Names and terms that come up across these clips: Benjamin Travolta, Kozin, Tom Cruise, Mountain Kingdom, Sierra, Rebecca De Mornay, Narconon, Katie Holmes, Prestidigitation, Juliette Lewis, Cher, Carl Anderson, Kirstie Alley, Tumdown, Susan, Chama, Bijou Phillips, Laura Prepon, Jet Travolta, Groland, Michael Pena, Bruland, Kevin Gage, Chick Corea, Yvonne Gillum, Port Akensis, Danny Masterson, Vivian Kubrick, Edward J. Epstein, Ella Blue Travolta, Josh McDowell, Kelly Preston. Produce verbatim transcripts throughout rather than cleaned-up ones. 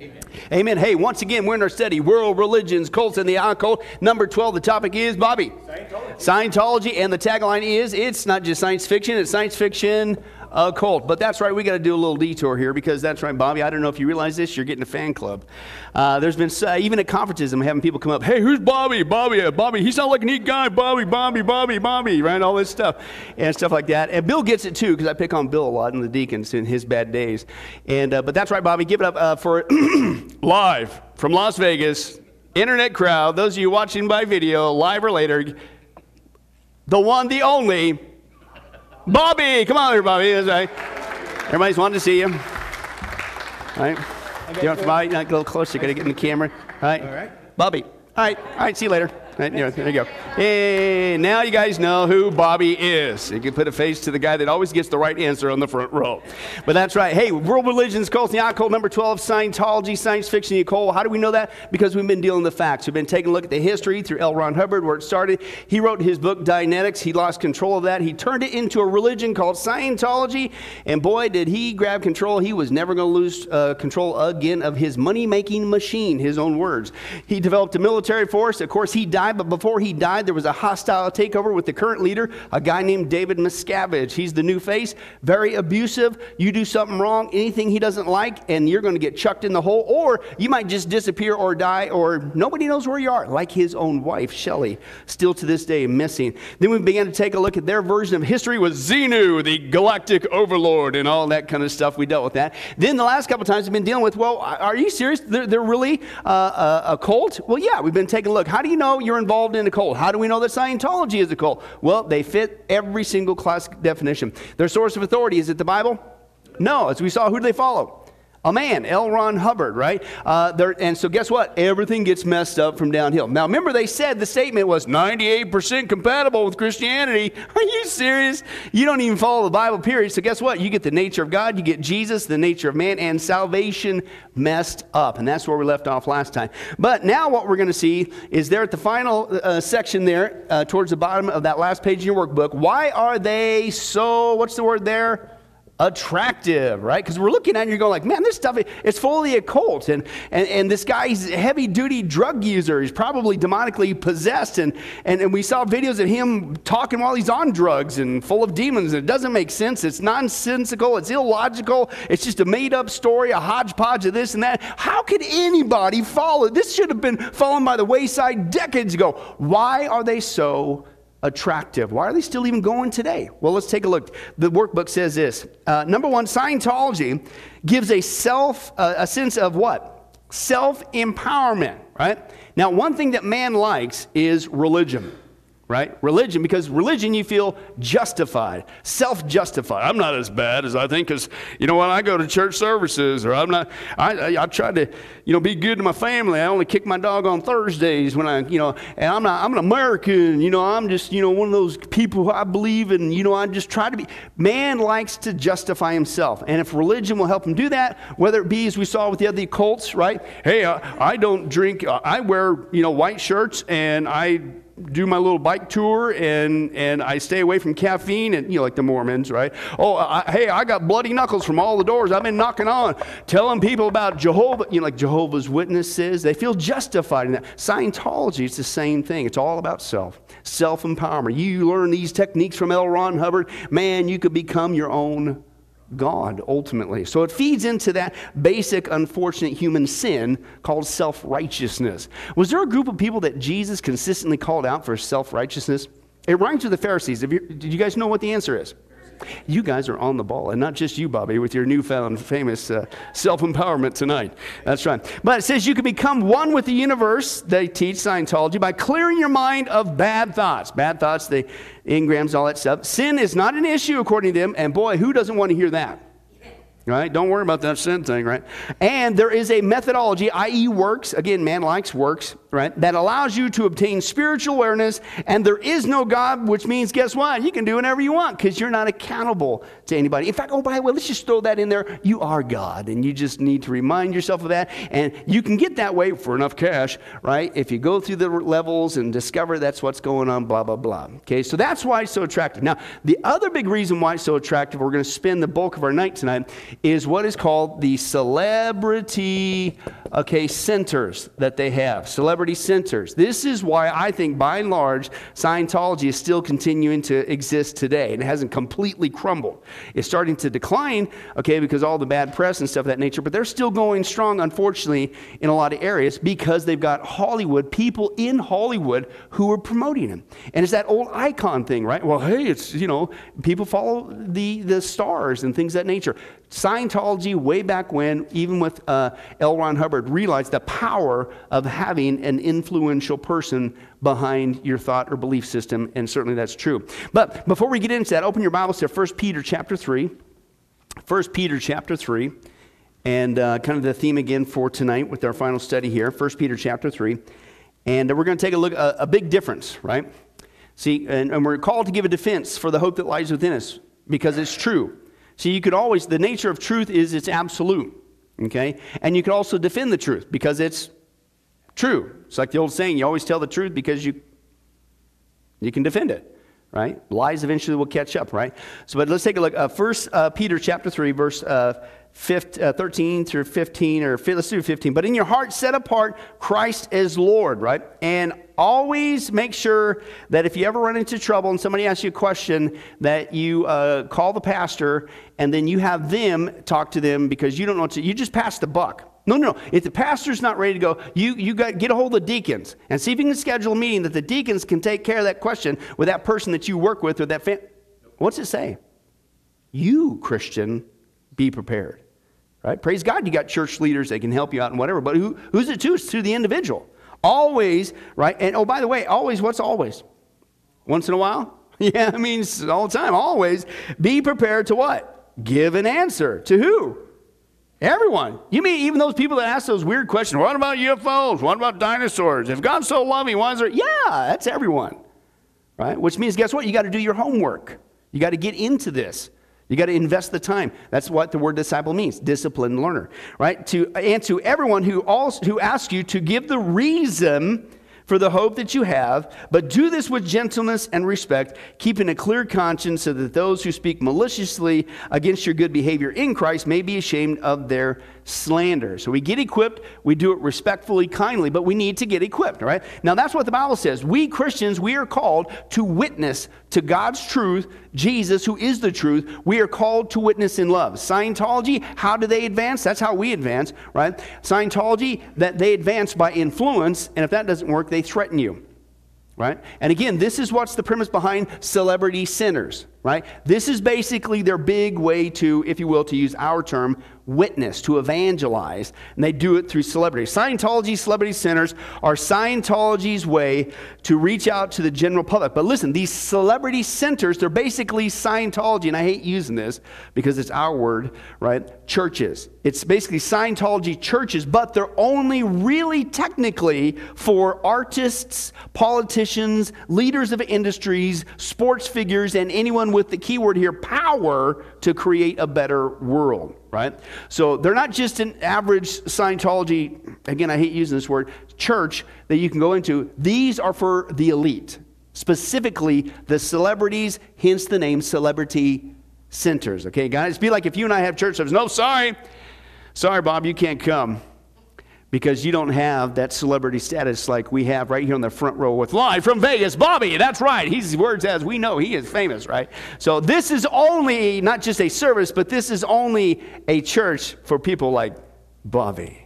Amen. Amen. Hey, once again, we're in our study, World Religions, Cults, and the Occult. Number twelve, the topic is, Bobby? Scientology. Scientology, and the tagline is, it's not just science fiction, it's science fiction occult. But that's right, we got to do a little detour here, because that's right, Bobby, I don't know if you realize this, you're getting a fan club. Uh, there's been, uh, even at conferences, I'm having people come up, hey, who's Bobby? Bobby, uh, Bobby, he sounds like a neat guy, Bobby, Bobby, Bobby, Bobby, right, all this stuff, and stuff like that. And Bill gets it, too, because I pick on Bill a lot, and the deacons in his bad days. And uh, but that's right, Bobby, give it up uh, for... Live from Las Vegas, internet crowd, those of you watching by video, live or later, the one, the only, Bobby. Come on here, Bobby. That's right. Everybody's wanting to see you. All right. You want to buy? Not go closer. Got to get in the camera. All right. All right. Bobby. All right. All right. See you later. All right. Anyway, there you go. Hey, now you guys know who Bobby is. You can put a face to the guy that always gets the right answer on the front row. But that's right. Hey, World Religions, Cults, and the Occult, number twelve, Scientology, Science Fiction, Nicole. How do we know that? Because we've been dealing with the facts. We've been taking a look at the history through L. Ron Hubbard, where it started. He wrote his book, Dianetics. He lost control of that. He turned it into a religion called Scientology. And boy, did he grab control. He was never going to lose uh, control again of his money-making machine, his own words. He developed a military force. Of course, he died. But before he died, there was a hostile takeover with the current leader, a guy named David Miscavige. He's the new face, very abusive. You do something wrong, anything he doesn't like, and you're going to get chucked in the hole, or you might just disappear or die, or nobody knows where you are, like his own wife, Shelly, still to this day missing. Then we began to take a look at their version of history with Xenu, the galactic overlord, and all that kind of stuff. We dealt with that. Then the last couple of times we've been dealing with, well, are you serious? They're, they're really uh, a cult? Well, yeah, we've been taking a look. How do you know you're involved in a cult? How do we know that Scientology is a cult? Well, they fit every single classic definition. Their source of authority, is it the Bible? No. As we saw, who do they follow? A man, L. Ron Hubbard, right? Uh, and so guess what? Everything gets messed up from downhill. Now, remember they said the statement was ninety-eight percent compatible with Christianity. Are you serious? You don't even follow the Bible, period. So guess what? You get the nature of God, you get Jesus, the nature of man, and salvation messed up. And that's where we left off last time. But now what we're going to see is there at the final uh, section there, uh, towards the bottom of that last page in your workbook, why are they so, what's the word there? Attractive, right? Because we're looking at it and you're going like, man, this stuff, it's fully occult. And, and, and this guy's a heavy-duty drug user. He's probably demonically possessed. And, and, and we saw videos of him talking while he's on drugs and full of demons. And it doesn't make sense. It's nonsensical. It's illogical. It's just a made-up story, a hodgepodge of this and that. How could anybody follow? This should have been fallen by the wayside decades ago. Why are they so attractive? Why are they still even going today? Well, let's take a look. The workbook says this. Uh, number one, Scientology gives a self, uh, a sense of what? Self-empowerment, right? Now, one thing that man likes is religion, right? Religion, because religion you feel justified, self-justified. I'm not as bad as I think, because, you know what, I go to church services, or I'm not, I, I, I try to, you know, be good to my family. I only kick my dog on Thursdays when I, you know, and I'm not, I'm an American, you know, I'm just, you know, one of those people who I believe in, you know, I just try to be. Man likes to justify himself, and if religion will help him do that, whether it be, as we saw with the other cults, right? Hey, I, I don't drink, I wear, you know, white shirts, and I do my little bike tour, and, and I stay away from caffeine, and, you know, like the Mormons, right? Oh, I, hey, I got bloody knuckles from all the doors I've been knocking on, telling people about Jehovah, you know, like Jehovah's Witnesses. They feel justified in that. Scientology, it's the same thing. It's all about self, self-empowerment. You learn these techniques from L. Ron Hubbard. Man, you could become your own God, ultimately. So it feeds into that basic, unfortunate human sin called self-righteousness. Was there a group of people that Jesus consistently called out for self-righteousness? It rhymes with the Pharisees. Have you, did you guys know what the answer is? You guys are on the ball, and not just you, Bobby, with your newfound famous uh, self-empowerment tonight. That's right. But it says you can become one with the universe, they teach Scientology, by clearing your mind of bad thoughts. Bad thoughts, the engrams, all that stuff. Sin is not an issue, according to them, and boy, who doesn't want to hear that? Right? Don't worry about that sin thing, right? And there is a methodology, that is works, again, man likes works, right, that allows you to obtain spiritual awareness, and there is no God, which means, guess what? You can do whatever you want, because you're not accountable to anybody. In fact, oh, by the way, let's just throw that in there. You are God, and you just need to remind yourself of that, and you can get that way for enough cash, right, if you go through the levels and discover that's what's going on, blah, blah, blah. Okay, so that's why it's so attractive. Now, the other big reason why it's so attractive, we're going to spend the bulk of our night tonight, is what is called the celebrity okay, centers that they have. Celebrity centers. This is why I think, by and large, Scientology is still continuing to exist today. And it hasn't completely crumbled. It's starting to decline, okay, because all the bad press and stuff of that nature. But they're still going strong, unfortunately, in a lot of areas because they've got Hollywood, people in Hollywood who are promoting them. And it's that old icon thing, right? Well, hey, it's, you know, people follow the, the stars and things of that nature. Scientology, way back when, even with uh, L. Ron Hubbard, realized the power of having an influential person behind your thought or belief system, and certainly that's true. But before we get into that, open your Bibles to First Peter chapter three. First Peter chapter three, and uh, kind of the theme again for tonight with our final study here, First Peter chapter three. And we're going to take a look at a big difference, right? See, and, and we're called to give a defense for the hope that lies within us because it's true. See, you could always, the nature of truth is it's absolute, okay? And you could also defend the truth because it's true. It's like the old saying, you always tell the truth because you, you can defend it, right? Lies eventually will catch up, right? So, but let's take a look. Uh, first uh, Peter chapter three, verse uh, fifteen, uh, thirteen through fifteen, or let's do fifteen. But in your heart set apart Christ as Lord, right? And always make sure that if you ever run into trouble and somebody asks you a question, that you uh, call the pastor and then you have them talk to them because you don't know what to, you just pass the buck. No, no, no. If the pastor's not ready to go, you, you got get a hold of the deacons and see if you can schedule a meeting that the deacons can take care of that question with that person that you work with or that family. What's it say? You, Christian, be prepared. Right? Praise God, you got church leaders that can help you out and whatever, but who, who's it to? It's to the individual. Always, right? And oh, by the way, always, what's always? Once in a while? Yeah, I mean, all the time. Always be prepared to what? Give an answer. To who? Everyone. You mean even those people that ask those weird questions, what about U F Os? What about dinosaurs? If God's so loving, why is there? Yeah, that's everyone, right? Which means, guess what? You got to do your homework. You got to get into this. You got to invest the time. That's what the word disciple means, disciplined learner, right? To, and to everyone who, also, who asks you to give the reason for the hope that you have, but do this with gentleness and respect, keeping a clear conscience so that those who speak maliciously against your good behavior in Christ may be ashamed of their slander. So we get equipped, we do it respectfully, kindly, but we need to get equipped, all right? Now that's what the Bible says. We Christians, we are called to witness to God's truth, Jesus, who is the truth. We are called to witness in love. Scientology, how do they advance? That's how we advance, right? Scientology, that they advance by influence, and if that doesn't work, they threaten you, right? And again, this is what's the premise behind celebrity centers, right? This is basically their big way to, if you will, to use our term, witness, to evangelize, and they do it through celebrities. Scientology celebrity centers are Scientology's way to reach out to the general public. But listen, these celebrity centers, they're basically Scientology, and I hate using this because it's our word, right? Churches. It's basically Scientology churches, but they're only really technically for artists, politicians, leaders of industries, sports figures, and anyone with the keyword here, power, to create a better world. Right? So they're not just an average Scientology, again, I hate using this word, church that you can go into. These are for the elite, specifically the celebrities, hence the name celebrity centers. Okay, guys? It'd be like if you and I have church service. No, sorry. Sorry, Bob, you can't come because you don't have that celebrity status like we have right here on the front row with live from Vegas, Bobby. That's right. He's words as we know. He is famous, right? So this is only not just a service, but this is only a church for people like Bobby,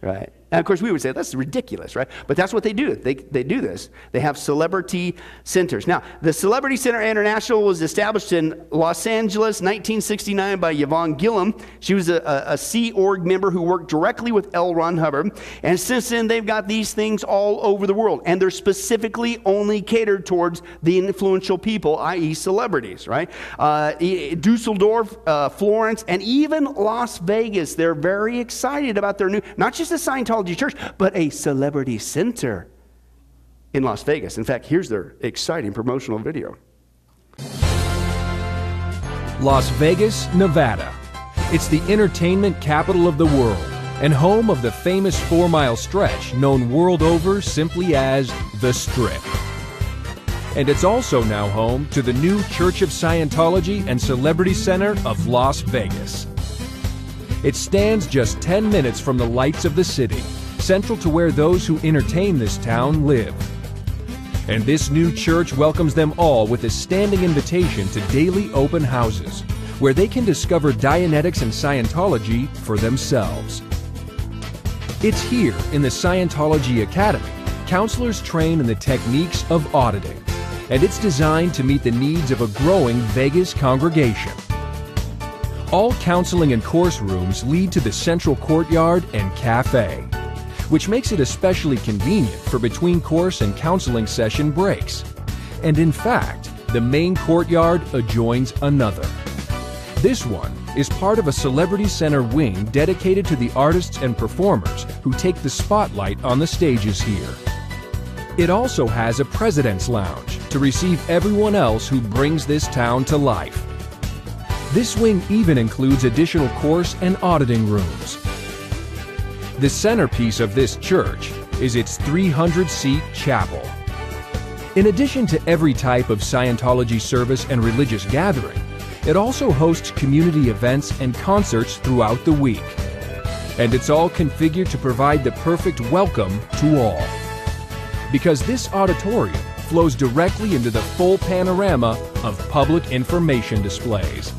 right? And of course, we would say that's ridiculous, right? But that's what they do. They, they do this. They have celebrity centers. Now, the Celebrity Center International was established in Los Angeles, nineteen sixty-nine, by Yvonne Gillum. She was a, a, a Sea Org member who worked directly with L. Ron Hubbard. And since then, they've got these things all over the world. And they're specifically only catered towards the influential people, that is celebrities, right? Uh, Dusseldorf, uh, Florence, and even Las Vegas. They're very excited about their new, not just the Scientology church, but a celebrity center in Las Vegas. In fact, here's their exciting promotional video. Las Vegas, Nevada. It's the entertainment capital of the world and home of the famous four-mile stretch known world over simply as the Strip. And it's also now home to the new Church of Scientology and Celebrity Center of Las Vegas. It stands just ten minutes from the lights of the city, central to where those who entertain this town live. And this new church welcomes them all with a standing invitation to daily open houses, where they can discover Dianetics and Scientology for themselves. It's here, in the Scientology Academy, counselors train in the techniques of auditing, and it's designed to meet the needs of a growing Vegas congregation. All counseling and course rooms lead to the central courtyard and cafe, which makes it especially convenient for between course and counseling session breaks. And in fact, the main courtyard adjoins another. This one is part of a Celebrity Center wing dedicated to the artists and performers who take the spotlight on the stages here. It also has a President's Lounge to receive everyone else who brings this town to life. This wing even includes additional course and auditing rooms. The centerpiece of this church is its three hundred seat chapel. In addition to every type of Scientology service and religious gathering, it also hosts community events and concerts throughout the week. And it's all configured to provide the perfect welcome to all, because this auditorium flows directly into the full panorama of public information displays.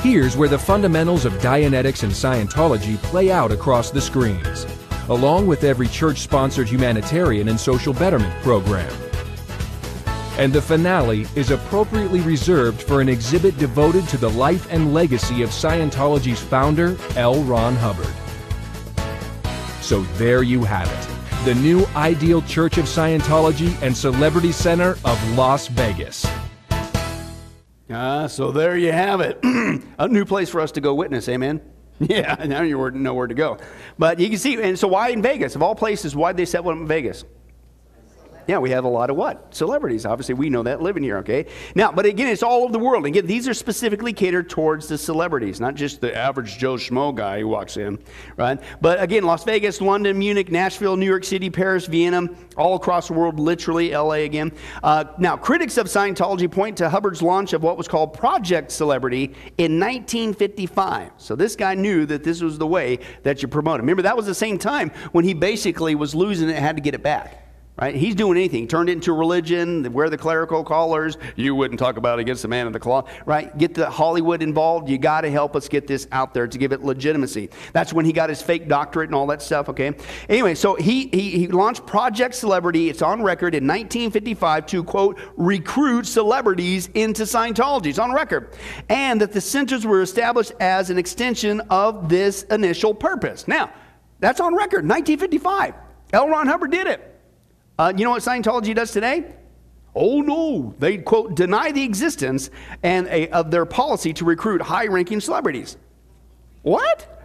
Here's where the fundamentals of Dianetics and Scientology play out across the screens, along with every church-sponsored humanitarian and social betterment program. And the finale is appropriately reserved for an exhibit devoted to the life and legacy of Scientology's founder, L. Ron Hubbard. So there you have it, the new Ideal Church of Scientology and Celebrity Center of Las Vegas. Ah, so there you have it. A new place for us to go witness, amen? Yeah, now you know where to go. But you can see, and so why in Vegas? Of all places, why'd they set one in Vegas? Yeah, we have a lot of what? Celebrities. Obviously, we know that living here, okay? Now, but again, it's all over the world. Again, these are specifically catered towards the celebrities, not just the average Joe Schmo guy who walks in, right? But again, Las Vegas, London, Munich, Nashville, New York City, Paris, Vienna, all across the world, literally L A again. Uh, now, critics of Scientology point to Hubbard's launch of what was called Project Celebrity in nineteen fifty-five. So this guy knew that this was the way that you promote him. Remember, that was the same time when he basically was losing it and had to get it back. Right? He's doing anything. He turned it into religion. Wear the clerical collars. You wouldn't talk about against the man in the cloth. Right? Get the Hollywood involved. You got to help us get this out there to give it legitimacy. That's when he got his fake doctorate and all that stuff. Okay. Anyway, so he he, he launched Project Celebrity. It's on record in nineteen fifty-five to, quote, recruit celebrities into Scientology. It's on record. And that the centers were established as an extension of this initial purpose. Now, that's on record. nineteen fifty-five. L. Ron Hubbard did it. Uh, you know what Scientology does today? Oh, no. They, quote, deny the existence and a, of their policy to recruit high-ranking celebrities. What?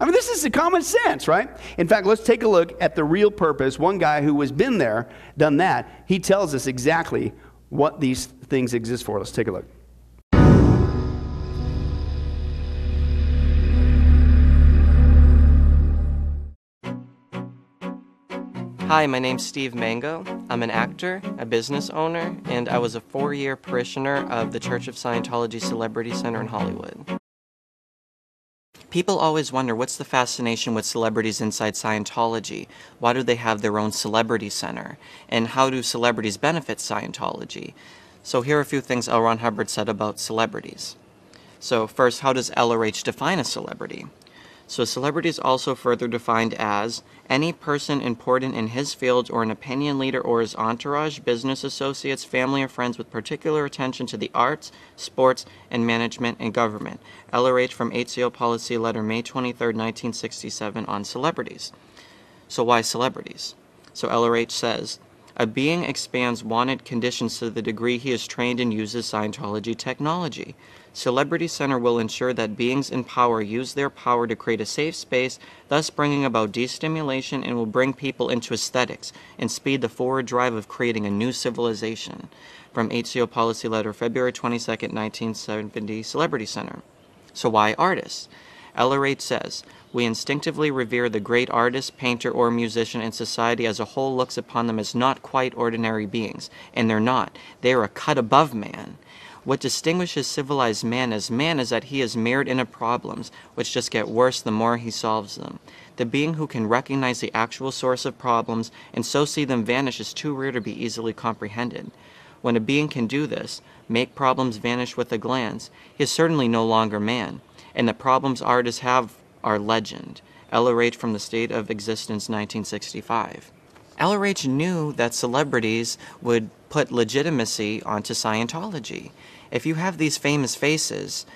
I mean, this is the common sense, right? In fact, let's take a look at the real purpose. One guy who has been there, done that, he tells us exactly what these things exist for. Let's take a look. Hi, my name's Steve Mango. I'm an actor, a business owner, and I was a four-year parishioner of the Church of Scientology Celebrity Center in Hollywood. People always wonder, what's the fascination with celebrities inside Scientology? Why do they have their own celebrity center? And how do celebrities benefit Scientology? So here are a few things L. Ron Hubbard said about celebrities. So first, how does L R H define a celebrity? So celebrity is also further defined as any person important in his field or an opinion leader or his entourage, business associates, family or friends with particular attention to the arts, sports, and management and government. L R H from H C O Policy Letter May twenty-third, nineteen sixty-seven on celebrities. So why celebrities? So L R H says, a being expands wanted conditions to the degree he is trained and uses Scientology technology. Celebrity Center will ensure that beings in power use their power to create a safe space, thus bringing about destimulation, and will bring people into aesthetics and speed the forward drive of creating a new civilization. From H C O Policy Letter February twenty-second, nineteen seventy, Celebrity Center. So why artists? L R H says, we instinctively revere the great artist, painter, or musician, and society as a whole looks upon them as not quite ordinary beings. And they're not. They are a cut above man. What distinguishes civilized man as man is that he is mired in problems, which just get worse the more he solves them. The being who can recognize the actual source of problems and so see them vanish is too rare to be easily comprehended. When a being can do this, make problems vanish with a glance, he is certainly no longer man, and the problems artists have are legend. L R H from The State of Existence, nineteen sixty-five. L R H knew that celebrities would put legitimacy onto Scientology. If you have these famous faces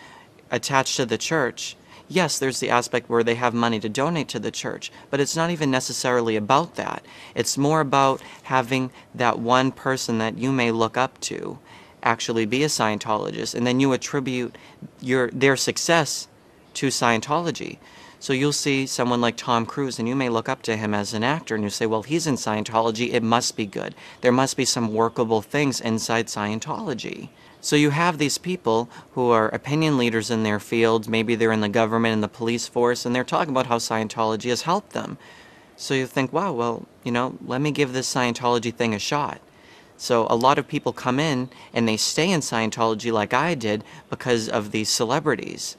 attached to the church, yes, there's the aspect where they have money to donate to the church, but it's not even necessarily about that. It's more about having that one person that you may look up to actually be a Scientologist, and then you attribute your their success to Scientology. So you'll see someone like Tom Cruise, and you may look up to him as an actor, and you say, well, he's in Scientology, it must be good. There must be some workable things inside Scientology. So you have these people who are opinion leaders in their fields, maybe they're in the government and the police force, and they're talking about how Scientology has helped them. So you think, wow, well, you know, let me give this Scientology thing a shot. So a lot of people come in, and they stay in Scientology like I did because of these celebrities.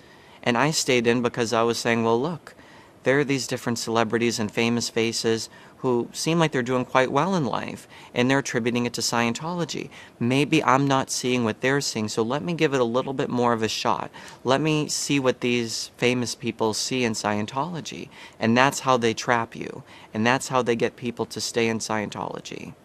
And I stayed in because I was saying, well, look, there are these different celebrities and famous faces who seem like they're doing quite well in life, and they're attributing it to Scientology. Maybe I'm not seeing what they're seeing, so let me give it a little bit more of a shot. Let me see what these famous people see in Scientology. And that's how they trap you, and that's how they get people to stay in Scientology.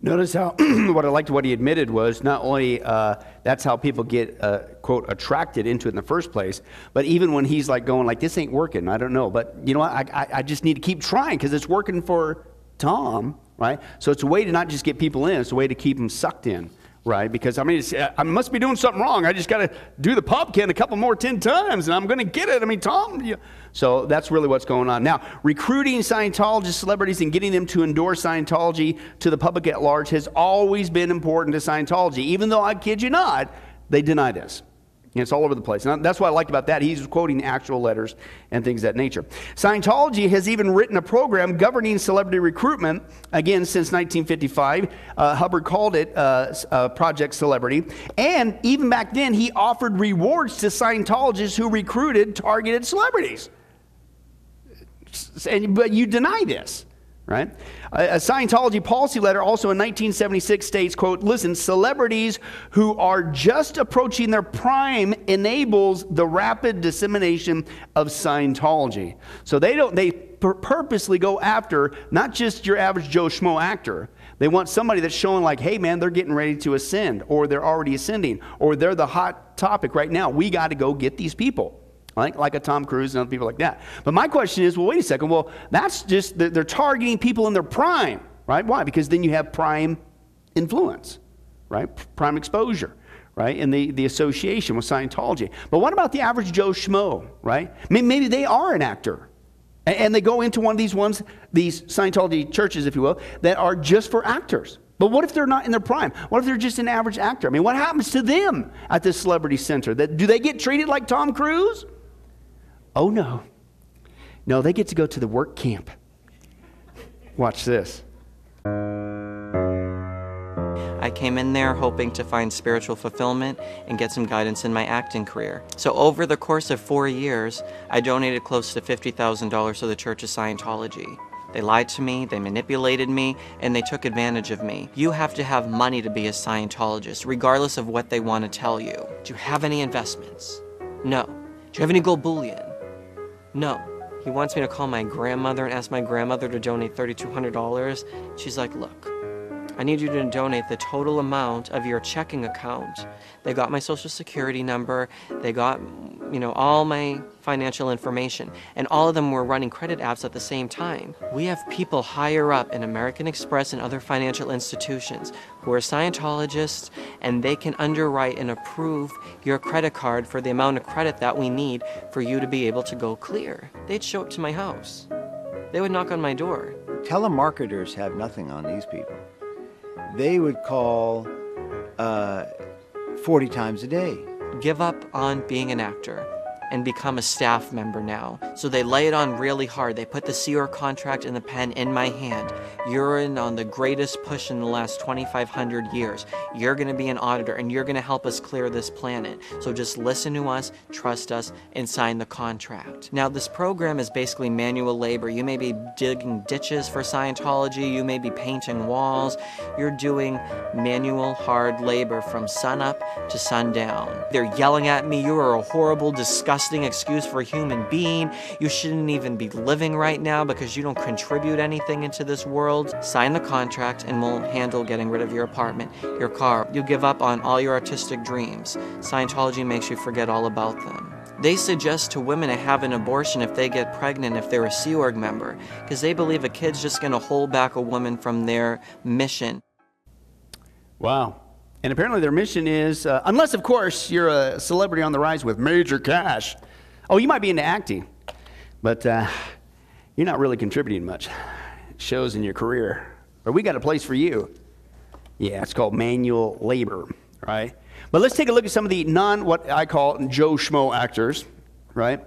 Notice how what I liked what he admitted was not only uh, that's how people get, uh, quote, attracted into it in the first place, but even when he's like going like, this ain't working, I don't know, but you know what, I, I, I just need to keep trying because it's working for Tom, right? So it's a way to not just get people in, it's a way to keep them sucked in, right? Because I mean, it's, I must be doing something wrong, I just got to do the pumpkin a couple more ten times and I'm going to get it, I mean, Tom, you... So that's really what's going on. Now, recruiting Scientologist celebrities and getting them to endorse Scientology to the public at large has always been important to Scientology, even though, I kid you not, they deny this. And it's all over the place. And that's what I liked about that. He's quoting actual letters and things of that nature. Scientology has even written a program governing celebrity recruitment, again, since nineteen fifty-five. Uh, Hubbard called it uh, uh, Project Celebrity. And even back then, he offered rewards to Scientologists who recruited targeted celebrities. And, but you deny this, right? A, a Scientology policy letter also in nineteen seventy-six states, quote, listen, celebrities who are just approaching their prime enables the rapid dissemination of Scientology. So they don't, they pur- purposely go after not just your average Joe Schmo actor. They want somebody that's showing like, hey man, they're getting ready to ascend, or they're already ascending, or they're the hot topic right now. We got to go get these people. Like, like a Tom Cruise and other people like that. But my question is, well, wait a second. Well, that's just, they're, they're targeting people in their prime, right? Why? Because then you have prime influence, right? Prime exposure, right? And the, the association with Scientology. But what about the average Joe Schmo, right? Maybe they are an actor. And they go into one of these ones, these Scientology churches, if you will, that are just for actors. But what if they're not in their prime? What if they're just an average actor? I mean, what happens to them at this celebrity center? That, do they get treated like Tom Cruise? Oh, no. No, they get to go to the work camp. Watch this. I came in there hoping to find spiritual fulfillment and get some guidance in my acting career. So over the course of four years, I donated close to fifty thousand dollars to the Church of Scientology. They lied to me, they manipulated me, and they took advantage of me. You have to have money to be a Scientologist, regardless of what they want to tell you. Do you have any investments? No. Do you have any gold bullion? No. He wants me to call my grandmother and ask my grandmother to donate three thousand two hundred dollars. She's like, look, I need you to donate the total amount of your checking account. They got my social security number. They got, you know, all my financial information. And all of them were running credit apps at the same time. We have people higher up in American Express and other financial institutions who are Scientologists, and they can underwrite and approve your credit card for the amount of credit that we need for you to be able to go clear. They'd show up to my house. They would knock on my door. Telemarketers have nothing on these people. They would call uh, forty times a day. Give up on being an actor. and become a staff member now. So they lay it on really hard. They put the C E O contract and the pen in my hand. You're in on the greatest push in the last twenty-five hundred years. You're gonna be an auditor and you're gonna help us clear this planet. So just listen to us, trust us, and sign the contract. Now this program is basically manual labor. You may be digging ditches for Scientology, you may be painting walls. You're doing manual hard labor from sunup to sundown. They're yelling at me, you are a horrible, disgusting excuse for a human being. You shouldn't even be living right now because you don't contribute anything into this world. Sign the contract and we'll handle getting rid of your apartment, your car. You give up on all your artistic dreams. Scientology makes you forget all about them. They suggest to women to have an abortion if they get pregnant if they're a Sea Org member, because they believe a kid's just going to hold back a woman from their mission. Wow. And apparently their mission is, uh, unless of course you're a celebrity on the rise with major cash. Oh, you might be into acting, but uh, you're not really contributing much. It shows in your career. But we got a place for you. Yeah, it's called manual labor, right? But let's take a look at some of the non, what I call Joe Schmo actors, right?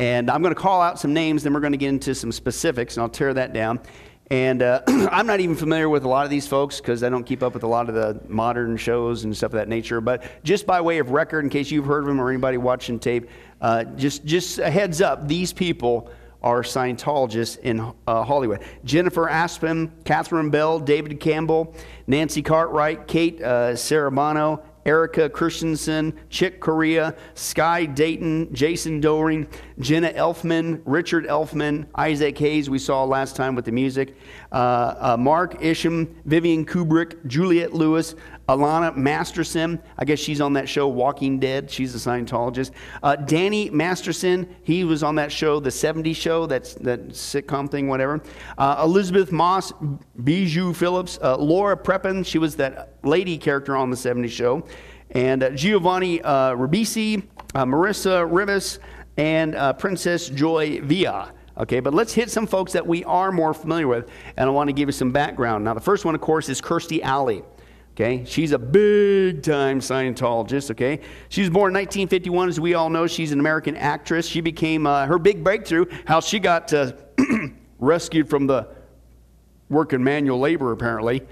And I'm going to call out some names, then we're going to get into some specifics, and I'll tear that down. And uh, I'm not even familiar with a lot of these folks because I don't keep up with a lot of the modern shows and stuff of that nature. But just by way of record, in case you've heard of them or anybody watching tape, uh, just, just a heads up, these people are Scientologists in uh, Hollywood. Jennifer Aspen, Catherine Bell, David Campbell, Nancy Cartwright, Kate uh, Saramano, Erica Christensen, Chick Corea, Sky Dayton, Jason Doring, Jenna Elfman, Richard Elfman, Isaac Hayes, we saw last time with the music, uh, uh, Mark Isham, Vivian Kubrick, Juliette Lewis, Alana Masterson, I guess she's on that show Walking Dead, she's a Scientologist. Uh, Danny Masterson, he was on that show, the seventies show, that's that sitcom thing, whatever. Uh, Elizabeth Moss, Bijou Phillips, uh, Laura Prepon, she was that lady character on the seventies show. And uh, Giovanni uh, Ribisi, uh, Marissa Rivas, and uh, Princess Joy Villa. Okay, but let's hit some folks that we are more familiar with, and I want to give you some background. Now, the first one, of course, is Kirstie Alley. Okay, she's a big-time Scientologist, okay? She was born in nineteen fifty-one, as we all know. She's an American actress. She became, uh, her big breakthrough, how she got uh, rescued from the work in manual labor, apparently.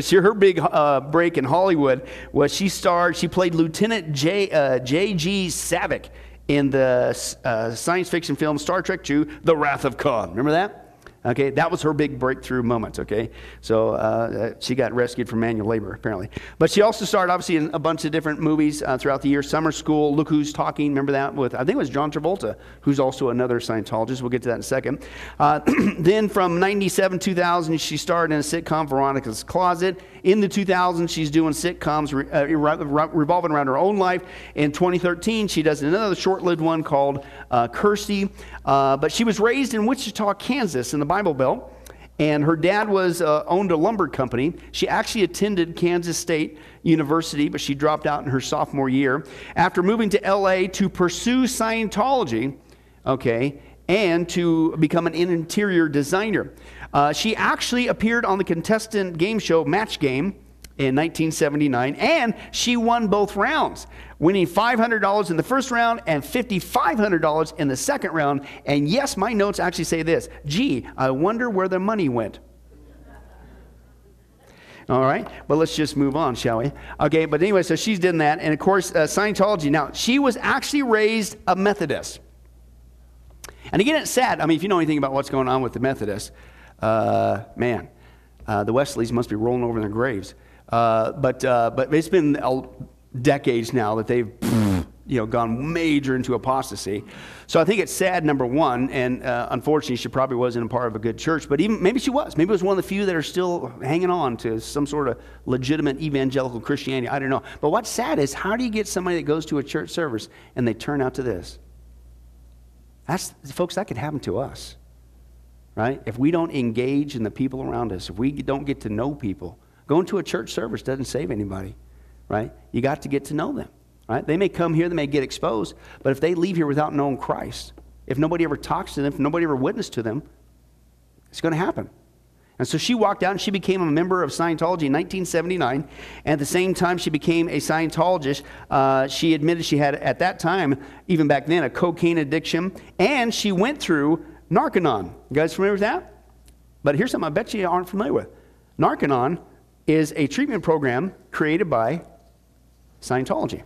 she, her big uh, break in Hollywood was she starred, she played Lieutenant J. Uh, J G Savick in the uh, science fiction film Star Trek two, The Wrath of Khan. Remember that? Okay, that was her big breakthrough moment, okay? So uh, she got rescued from manual labor, apparently. But she also starred, obviously, in a bunch of different movies uh, throughout the year. Summer School, Look Who's Talking, remember that? With I think it was John Travolta, who's also another Scientologist. We'll get to that in a second. Uh, then from ninety-seven to two thousand, she starred in a sitcom, Veronica's Closet. In the two thousands, she's doing sitcoms re uh, re revolving around her own life. In twenty thirteen, she does another short-lived one called uh, Kirstie. Uh, but she was raised in Wichita, Kansas, in the Bible Belt, and her dad was uh, owned a lumber company. She actually attended Kansas State University, but she dropped out in her sophomore year. After moving to L A to pursue Scientology, okay, and to become an interior designer, uh, she actually appeared on the contestant game show Match Game in nineteen seventy-nine, and she won both rounds, winning five hundred dollars in the first round and five thousand five hundred dollars in the second round. And yes, my notes actually say this, gee, I wonder where the money went. All right, but let's just move on, shall we? Okay, but anyway, so she's done that, and of course, uh, Scientology. Now, she was actually raised a Methodist. And again, it's sad. I mean, if you know anything about what's going on with the Methodists, uh, man, uh, the Wesleys must be rolling over in their graves. Uh, but uh, but it's been decades now that they've you know gone major into apostasy. So I think it's sad, number one, and uh, unfortunately she probably wasn't a part of a good church. But even maybe she was. Maybe it was one of the few that are still hanging on to some sort of legitimate evangelical Christianity. I don't know. But what's sad is how do you get somebody that goes to a church service and they turn out to this? That's folks, that could happen to us, right? If we don't engage in the people around us, if we don't get to know people. Going to a church service doesn't save anybody, right? You got to get to know them, right? They may come here, they may get exposed, but if they leave here without knowing Christ, if nobody ever talks to them, if nobody ever witnessed to them, it's going to happen. And so she walked out and she became a member of Scientology in nineteen seventy-nine. And at the same time she became a Scientologist, uh, she admitted she had, at that time, even back then, a cocaine addiction. And she went through Narconon. You guys familiar with that? But here's something I bet you aren't familiar with. Narconon is a treatment program created by Scientology.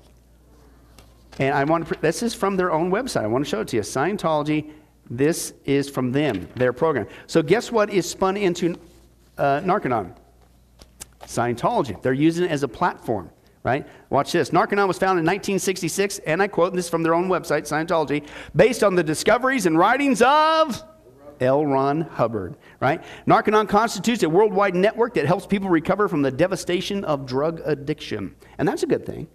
And I want to, this is from their own website. I want to show it to you. Scientology, this is from them, their program. So guess what is spun into uh, Narconon? Scientology. They're using it as a platform, right? Watch this. Narconon was founded in nineteen sixty-six, and I quote, and this is from their own website, Scientology, based on the discoveries and writings of L. Ron Hubbard, right? Narconon constitutes a worldwide network that helps people recover from the devastation of drug addiction. And that's a good thing.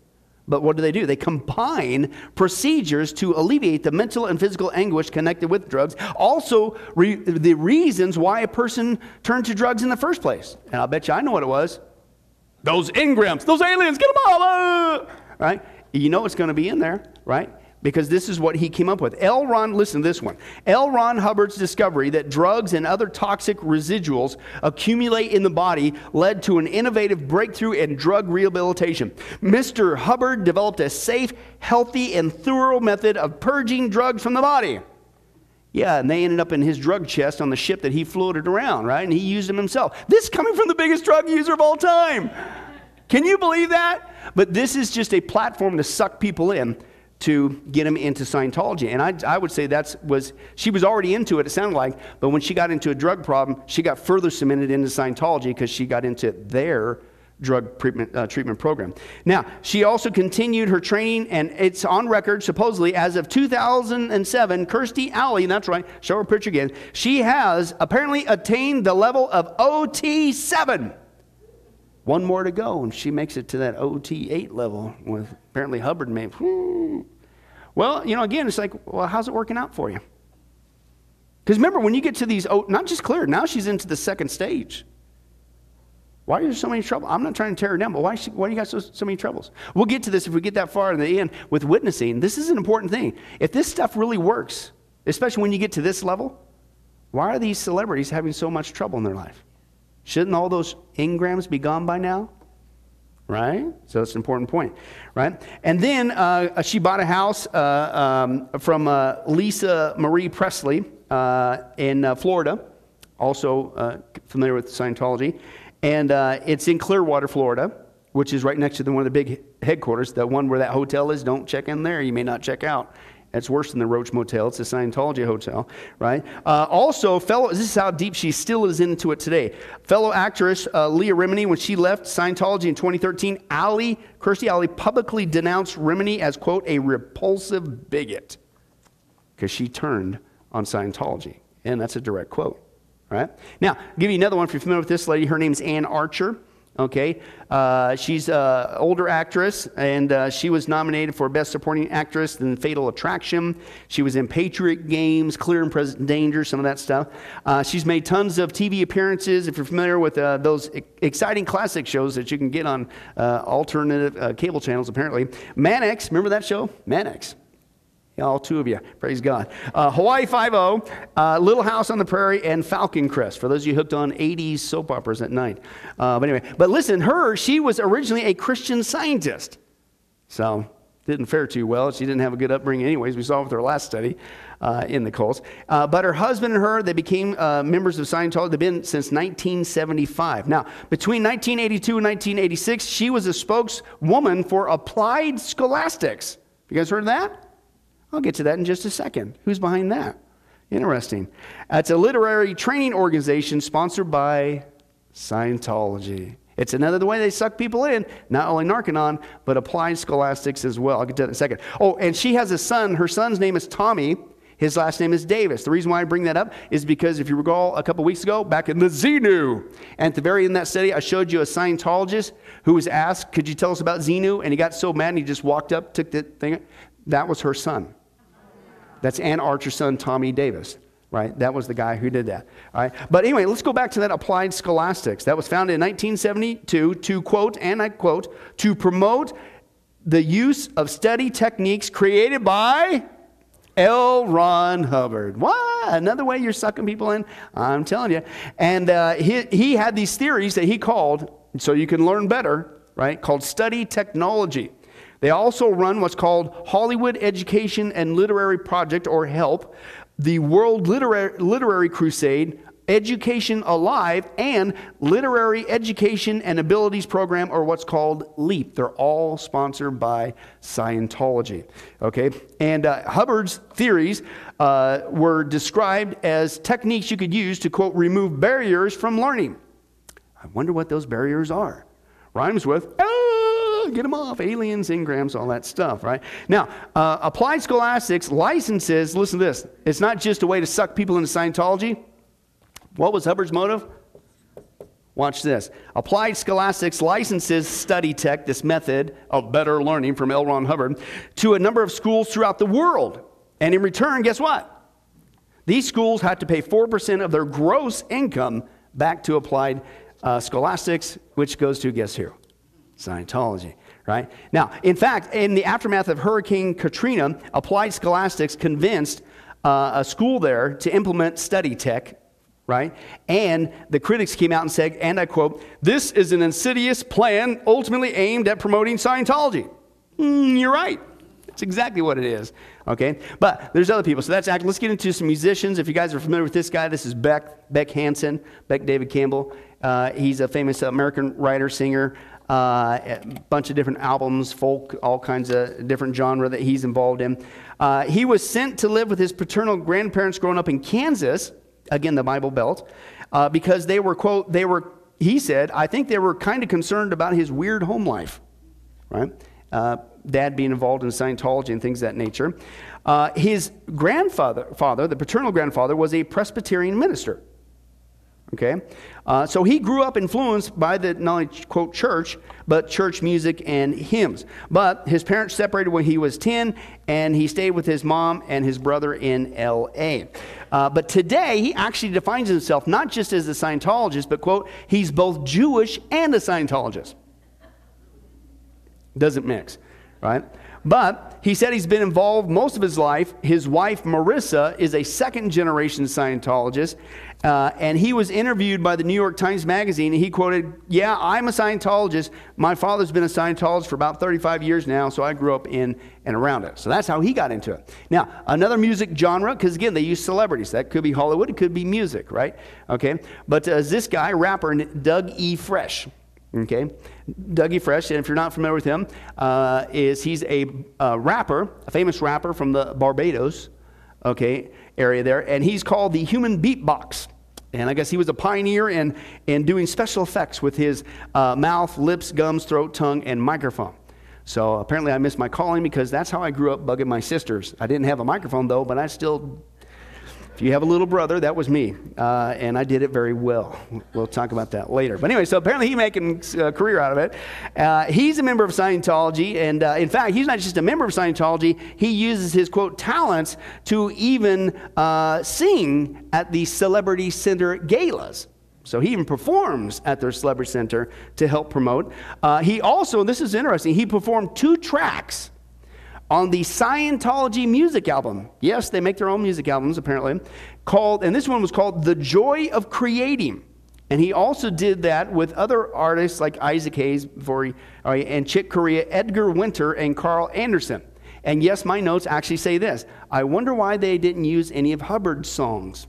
But what do they do? They combine procedures to alleviate the mental and physical anguish connected with drugs. Also, re the reasons why a person turned to drugs in the first place. And I'll bet you I know what it was. Those Ingrams, those aliens, get them all, uh! right? You know it's going to be in there, right? Because this is what he came up with. L. Ron, listen to this one. L. Ron Hubbard's discovery that drugs and other toxic residuals accumulate in the body led to an innovative breakthrough in drug rehabilitation. Mister Hubbard developed a safe, healthy, and thorough method of purging drugs from the body. Yeah, and they ended up in his drug chest on the ship that he floated around, right? And he used them himself. This is coming from the biggest drug user of all time. Can you believe that? But this is just a platform to suck people in, to get him into Scientology. And I, I would say that's was, she was already into it, it sounded like, but when she got into a drug problem, she got further cemented into Scientology because she got into their drug treatment, uh, treatment program. Now, she also continued her training, and it's on record, supposedly, as of two thousand seven, Kirstie Alley, that's right, show her picture again, she has apparently attained the level of O T seven. One more to go, and she makes it to that O T eight level with apparently Hubbard made. Whoo. Well, you know, again, it's like, well, how's it working out for you? Because remember, when you get to these, oh, not just clear, now she's into the second stage. Why are there so many troubles? I'm not trying to tear her down, but why, she, why do you got so, so many troubles? We'll get to this if we get that far in the end with witnessing. This is an important thing. If this stuff really works, especially when you get to this level, why are these celebrities having so much trouble in their life? Shouldn't all those Ingrams be gone by now? Right? So that's an important point, right? And then uh, she bought a house uh, um, from uh, Lisa Marie Presley uh, in uh, Florida, also uh, familiar with Scientology. And uh, it's in Clearwater, Florida, which is right next to the, one of the big headquarters, the one where that hotel is. Don't check in there. You may not check out. It's worse than the Roach Motel. It's a Scientology hotel, right? Uh, also, fellow, this is how deep she still is into it today. Fellow actress uh, Leah Remini, when she left Scientology in twenty thirteen, Alley, Kirstie Alley publicly denounced Remini as, quote, a repulsive bigot because she turned on Scientology. And that's a direct quote, right? Now, I'll give you another one if you're familiar with this lady. Her name's Ann Archer. Okay, uh, she's an uh, older actress, and uh, she was nominated for Best Supporting Actress in Fatal Attraction. She was in Patriot Games, Clear and Present Danger, some of that stuff. Uh, she's made tons of T V appearances. If you're familiar with uh, those exciting classic shows that you can get on uh, alternative uh, cable channels, apparently. Mannix, remember that show? Mannix. All two of you, praise God. Uh, Hawaii Five-O, uh, Little House on the Prairie, and Falcon Crest. For those of you hooked on eighties soap operas at night. Uh, but anyway, but listen, her, she was originally a Christian Scientist. So, didn't fare too well. She didn't have a good upbringing anyways. We saw with her last study uh, in the cults. Uh, but her husband and her, they became uh, members of Scientology. They've been since nineteen seventy-five. Now, between nineteen eighty-two and nineteen eighty-six, she was a spokeswoman for Applied Scholastics. You guys heard of that? I'll get to that in just a second. Who's behind that? Interesting. It's a literary training organization sponsored by Scientology. It's another the way they suck people in, not only Narconon, but Applied Scholastics as well. I'll get to that in a second. Oh, and she has a son. Her son's name is Tommy. His last name is Davis. The reason why I bring that up is because if you recall a couple weeks ago, back in the Xenu, and at the very end of that study, I showed you a Scientologist who was asked, could you tell us about Xenu? And he got so mad and he just walked up, took the thing. That was her son. That's Ann Archer's son, Tommy Davis, right? That was the guy who did that, all right? But anyway, let's go back to that Applied Scholastics. That was founded in nineteen seventy-two to, quote, and I quote, to promote the use of study techniques created by L. Ron Hubbard. What? ah, another way you're sucking people in, I'm telling you. And uh, he, he had these theories that he called, so you can learn better, right, called study technology. They also run what's called Hollywood Education and Literary Project, or HELP, the World Literary, Literary Crusade, Education Alive, and Literary Education and Abilities Program, or what's called LEAP. They're all sponsored by Scientology. Okay, and uh, Hubbard's theories uh, were described as techniques you could use to, quote, remove barriers from learning. I wonder what those barriers are. Rhymes with, ah, get them off, aliens, engrams, all that stuff, right? Now, uh, Applied Scholastics licenses, listen to this, it's not just a way to suck people into Scientology. What was Hubbard's motive? Watch this. Applied Scholastics licenses study tech, this method of better learning from L. Ron Hubbard, to a number of schools throughout the world. And in return, guess what? These schools had to pay four percent of their gross income back to Applied uh, Scholastics, which goes to, guess who? Scientology. Right? Now, in fact, in the aftermath of Hurricane Katrina, Applied Scholastics convinced uh, a school there to implement study tech. Right? And the critics came out and said, and I quote, "This is an insidious plan ultimately aimed at promoting Scientology." Mm, you're right. That's exactly what it is. Okay? But there's other people. So that's act. Let's get into some musicians. If you guys are familiar with this guy, this is Beck, Beck Hansen, Beck David Campbell. Uh, he's a famous American writer, singer, uh, a bunch of different albums, folk, all kinds of different genre that he's involved in. Uh, he was sent to live with his paternal grandparents growing up in Kansas. Again, the Bible Belt, uh, because they were, quote, they were, he said, I think they were kind of concerned about his weird home life, right? Uh, dad being involved in Scientology and things of that nature. Uh, his grandfather, father, the paternal grandfather, was a Presbyterian minister, okay? Uh, so he grew up influenced by the, not only, quote, church, but church music and hymns. But his parents separated when he was ten, and he stayed with his mom and his brother in L A Uh, but today, he actually defines himself not just as a Scientologist, but, quote, he's both Jewish and a Scientologist. Doesn't mix, right? But he said he's been involved most of his life. His wife, Marissa, is a second-generation Scientologist, uh, and he was interviewed by the New York Times Magazine, and he quoted, "Yeah, I'm a Scientologist. My father's been a Scientologist for about thirty-five years now, so I grew up in and around it." So that's how he got into it. Now, another music genre, because again, they use celebrities. That could be Hollywood. It could be music, right? Okay, but uh, this guy, rapper Doug E. Fresh. Okay, Doug E. Fresh, and if you're not familiar with him, uh, is he's a uh, rapper, a famous rapper from the Barbados, okay, area there, and he's called the Human Beatbox, and I guess he was a pioneer in, in doing special effects with his uh, mouth, lips, gums, throat, tongue, and microphone. So apparently I missed my calling because that's how I grew up bugging my sisters. I didn't have a microphone though, but I still... You have a little brother, that was me, uh, and I did it very well. We'll talk about that later. But anyway, so apparently he's making a career out of it. Uh, he's a member of Scientology, and uh, in fact, he's not just a member of Scientology, he uses his, quote, talents to even uh, sing at the Celebrity Center galas. So he even performs at their Celebrity Center to help promote. Uh, he also, and this is interesting, he performed two tracks on the Scientology music album. Yes, they make their own music albums, apparently. Called, and this one was called The Joy of Creating. And he also did that with other artists like Isaac Hayes before he, and Chick Corea, Edgar Winter, and Carl Anderson. And yes, my notes actually say this. I wonder why they didn't use any of Hubbard's songs.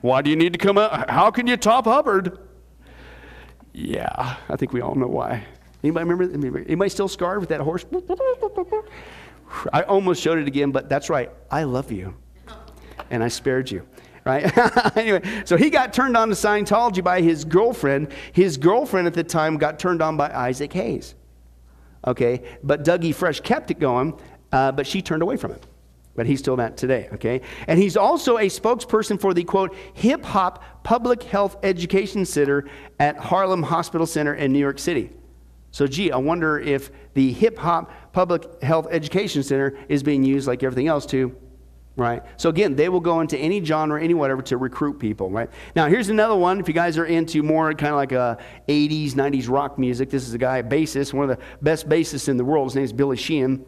Why do you need to come out? How can you top Hubbard? Yeah, I think we all know why. Anybody remember? Anybody still scarred with that horse? I almost showed it again, but that's right. I love you, and I spared you, right? Anyway, so he got turned on to Scientology by his girlfriend. His girlfriend at the time got turned on by Isaac Hayes. Okay, but Doug E. Fresh kept it going, uh, but she turned away from him. But he's still that today, okay? And he's also a spokesperson for the, quote, Hip Hop Public Health Education Center at Harlem Hospital Center in New York City. So, gee, I wonder if the hip-hop public health education center is being used like everything else too, right? So, again, they will go into any genre, any whatever, to recruit people, right? Now, here's another one. If you guys are into more kind of like a eighties, nineties rock music, this is a guy, a bassist, one of the best bassists in the world. His name is Billy Sheehan.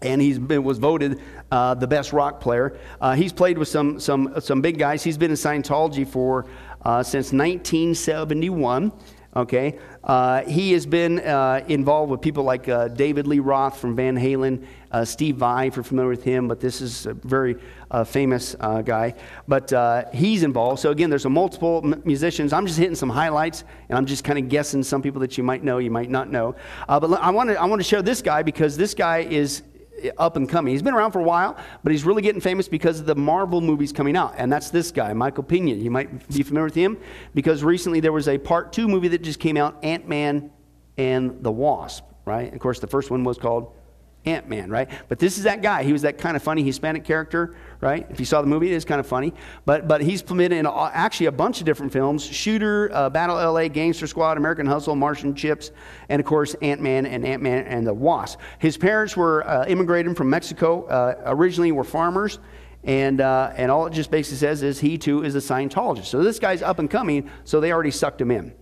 And he was voted uh, the best rock player. Uh, he's played with some some some big guys. He's been in Scientology for uh, since nineteen seventy-one. Okay, uh, he has been uh, involved with people like uh, David Lee Roth from Van Halen, uh, Steve Vai, if you're familiar with him, but this is a very uh, famous uh, guy. But uh, he's involved. So again, there's a multiple m musicians. I'm just hitting some highlights, and I'm just kind of guessing some people that you might know, you might not know. Uh, but I want to I want to share this guy because this guy is up and coming. He's been around for a while, but he's really getting famous because of the Marvel movies coming out, and that's this guy, Michael Pena. You might be familiar with him because recently there was a part two movie that just came out, Ant-Man and the Wasp, right? Of course, the first one was called Ant-Man, right? But this is that guy. He was that kind of funny Hispanic character, right? If you saw the movie, it is kind of funny. But but he's been in actually a bunch of different films: Shooter, uh, Battle L A, Gangster Squad, American Hustle, Martian Chips, and of course Ant-Man and Ant-Man and the Wasp. His parents were uh, immigrated from Mexico. Uh, originally, were farmers, and uh, and all it just basically says is he too is a Scientologist. So this guy's up and coming. So they already sucked him in,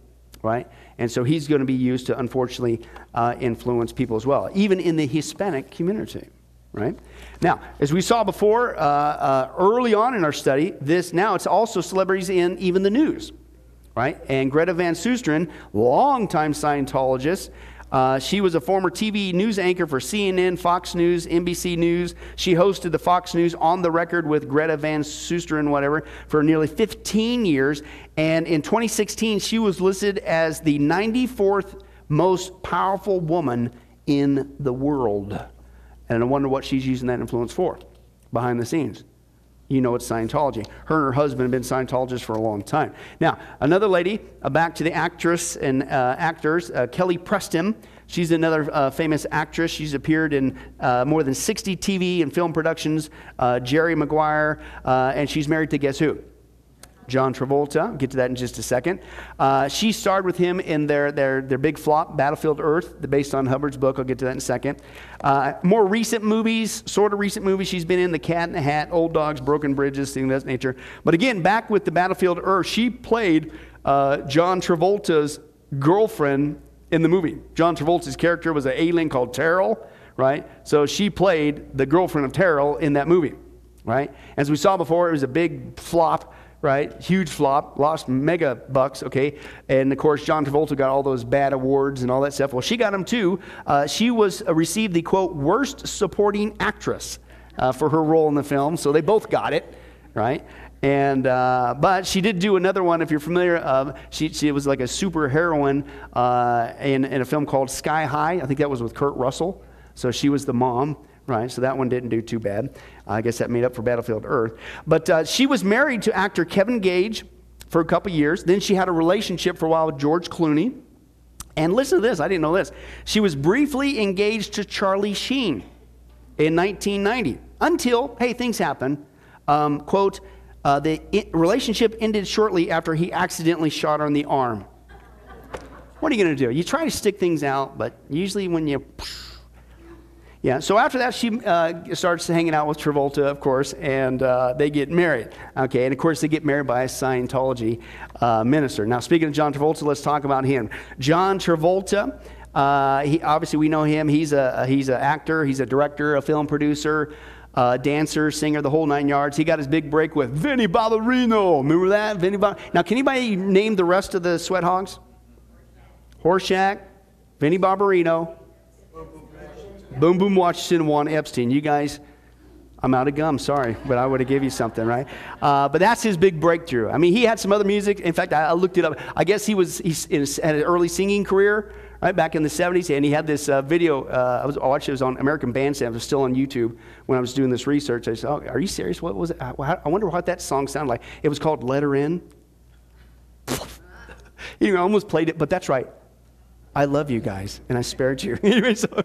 right? And so he's going to be used to, unfortunately, uh, influence people as well, even in the Hispanic community, right? Now, as we saw before, uh, uh, early on in our study, this now it's also celebrities in even the news, right? And Greta Van Susteren, longtime Scientologist, uh, she was a former T V news anchor for C N N, Fox News, N B C News. She hosted the Fox News On the Record with Greta Van Susteren, whatever, for nearly fifteen years. And in twenty sixteen, she was listed as the ninety-fourth most powerful woman in the world. And I wonder what she's using that influence for behind the scenes. You know, it's Scientology. Her and her husband have been Scientologists for a long time. Now, another lady, uh, back to the actress and uh, actors, uh, Kelly Preston. She's another uh, famous actress. She's appeared in uh, more than sixty T V and film productions, uh, Jerry Maguire, uh, and she's married to guess who? John Travolta. We'll get to that in just a second. Uh, she starred with him in their, their, their big flop, Battlefield Earth, based on Hubbard's book. I'll get to that in a second. Uh, more recent movies, sort of recent movies she's been in, The Cat in the Hat, Old Dogs, Broken Bridges, things of that nature. But again, back with the Battlefield Earth, she played uh, John Travolta's girlfriend in the movie. John Travolta's character was an alien called Terrell, right? So she played the girlfriend of Terrell in that movie, right? As we saw before, it was a big flop, right? Huge flop, lost mega bucks, okay? And of course, John Travolta got all those bad awards and all that stuff. Well, she got them too. Uh, she was uh, received the, quote, worst supporting actress uh, for her role in the film, so they both got it, right? And, uh, but she did do another one, if you're familiar, uh, she, she was like a super heroine uh, in, in a film called Sky High. I think that was with Kurt Russell, so she was the mom. Right, so that one didn't do too bad. I guess that made up for Battlefield Earth. But uh, she was married to actor Kevin Gage for a couple years. Then she had a relationship for a while with George Clooney. And listen to this, I didn't know this. She was briefly engaged to Charlie Sheen in nineteen ninety until, hey, things happen. Um, quote, uh, the relationship ended shortly after he accidentally shot her in the arm. What are you going to do? You try to stick things out, but usually when you... Yeah, so after that, she uh, starts hanging out with Travolta, of course, and uh, they get married. Okay, and of course, they get married by a Scientology uh, minister. Now, speaking of John Travolta, let's talk about him. John Travolta, uh, he, obviously we know him. He's a he's an actor, he's a director, a film producer, uh, dancer, singer, the whole nine yards. He got his big break with Vinnie Ballarino. Remember that? Vinnie Ball- now, can anybody name the rest of the Sweat Hogs? Horshack, Vinnie Barbarino, Boom Boom Washington, Juan Epstein. You guys, I'm out of gum, sorry, but I would have given you something, right? Uh, but that's his big breakthrough. I mean, he had some other music. In fact, I, I looked it up. I guess he was he's in his, had an early singing career, right, back in the seventies, and he had this uh, video. Uh, I was oh, actually it was on American Bandstand. It was still on YouTube when I was doing this research. I said, "Oh, are you serious? What was it? I, I wonder what that song sounded like." It was called "Let Her In." You know, I almost played it, but that's right. I love you guys, and I spared you. So,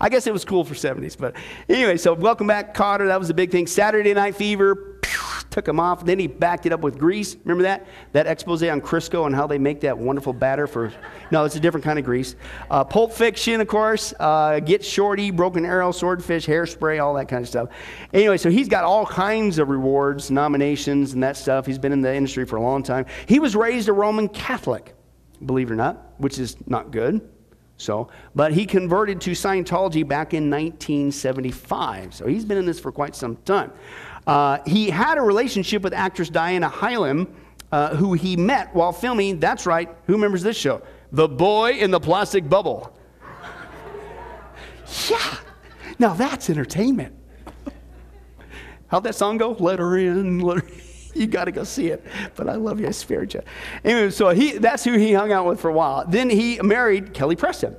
I guess it was cool for seventies, but anyway, so welcome back, Cotter. That was the big thing. Saturday Night Fever, pew, took him off. Then he backed it up with Grease. Remember that? That expose on Crisco and how they make that wonderful batter for, no, it's a different kind of grease. Uh, Pulp Fiction, of course, uh, Get Shorty, Broken Arrow, Swordfish, Hairspray, all that kind of stuff. Anyway, so he's got all kinds of rewards, nominations, and that stuff. He's been in the industry for a long time. He was raised a Roman Catholic, believe it or not, which is not good, So, but he converted to Scientology back in nineteen seventy-five. So he's been in this for quite some time. Uh, he had a relationship with actress Diana Higham, uh, who he met while filming, that's right, who remembers this show? The Boy in the Plastic Bubble. Yeah, now that's entertainment. How'd that song go? Let her in, let her in. You got to go see it. But I love you, I spared you. Anyway, so he, that's who he hung out with for a while. Then he married Kelly Preston,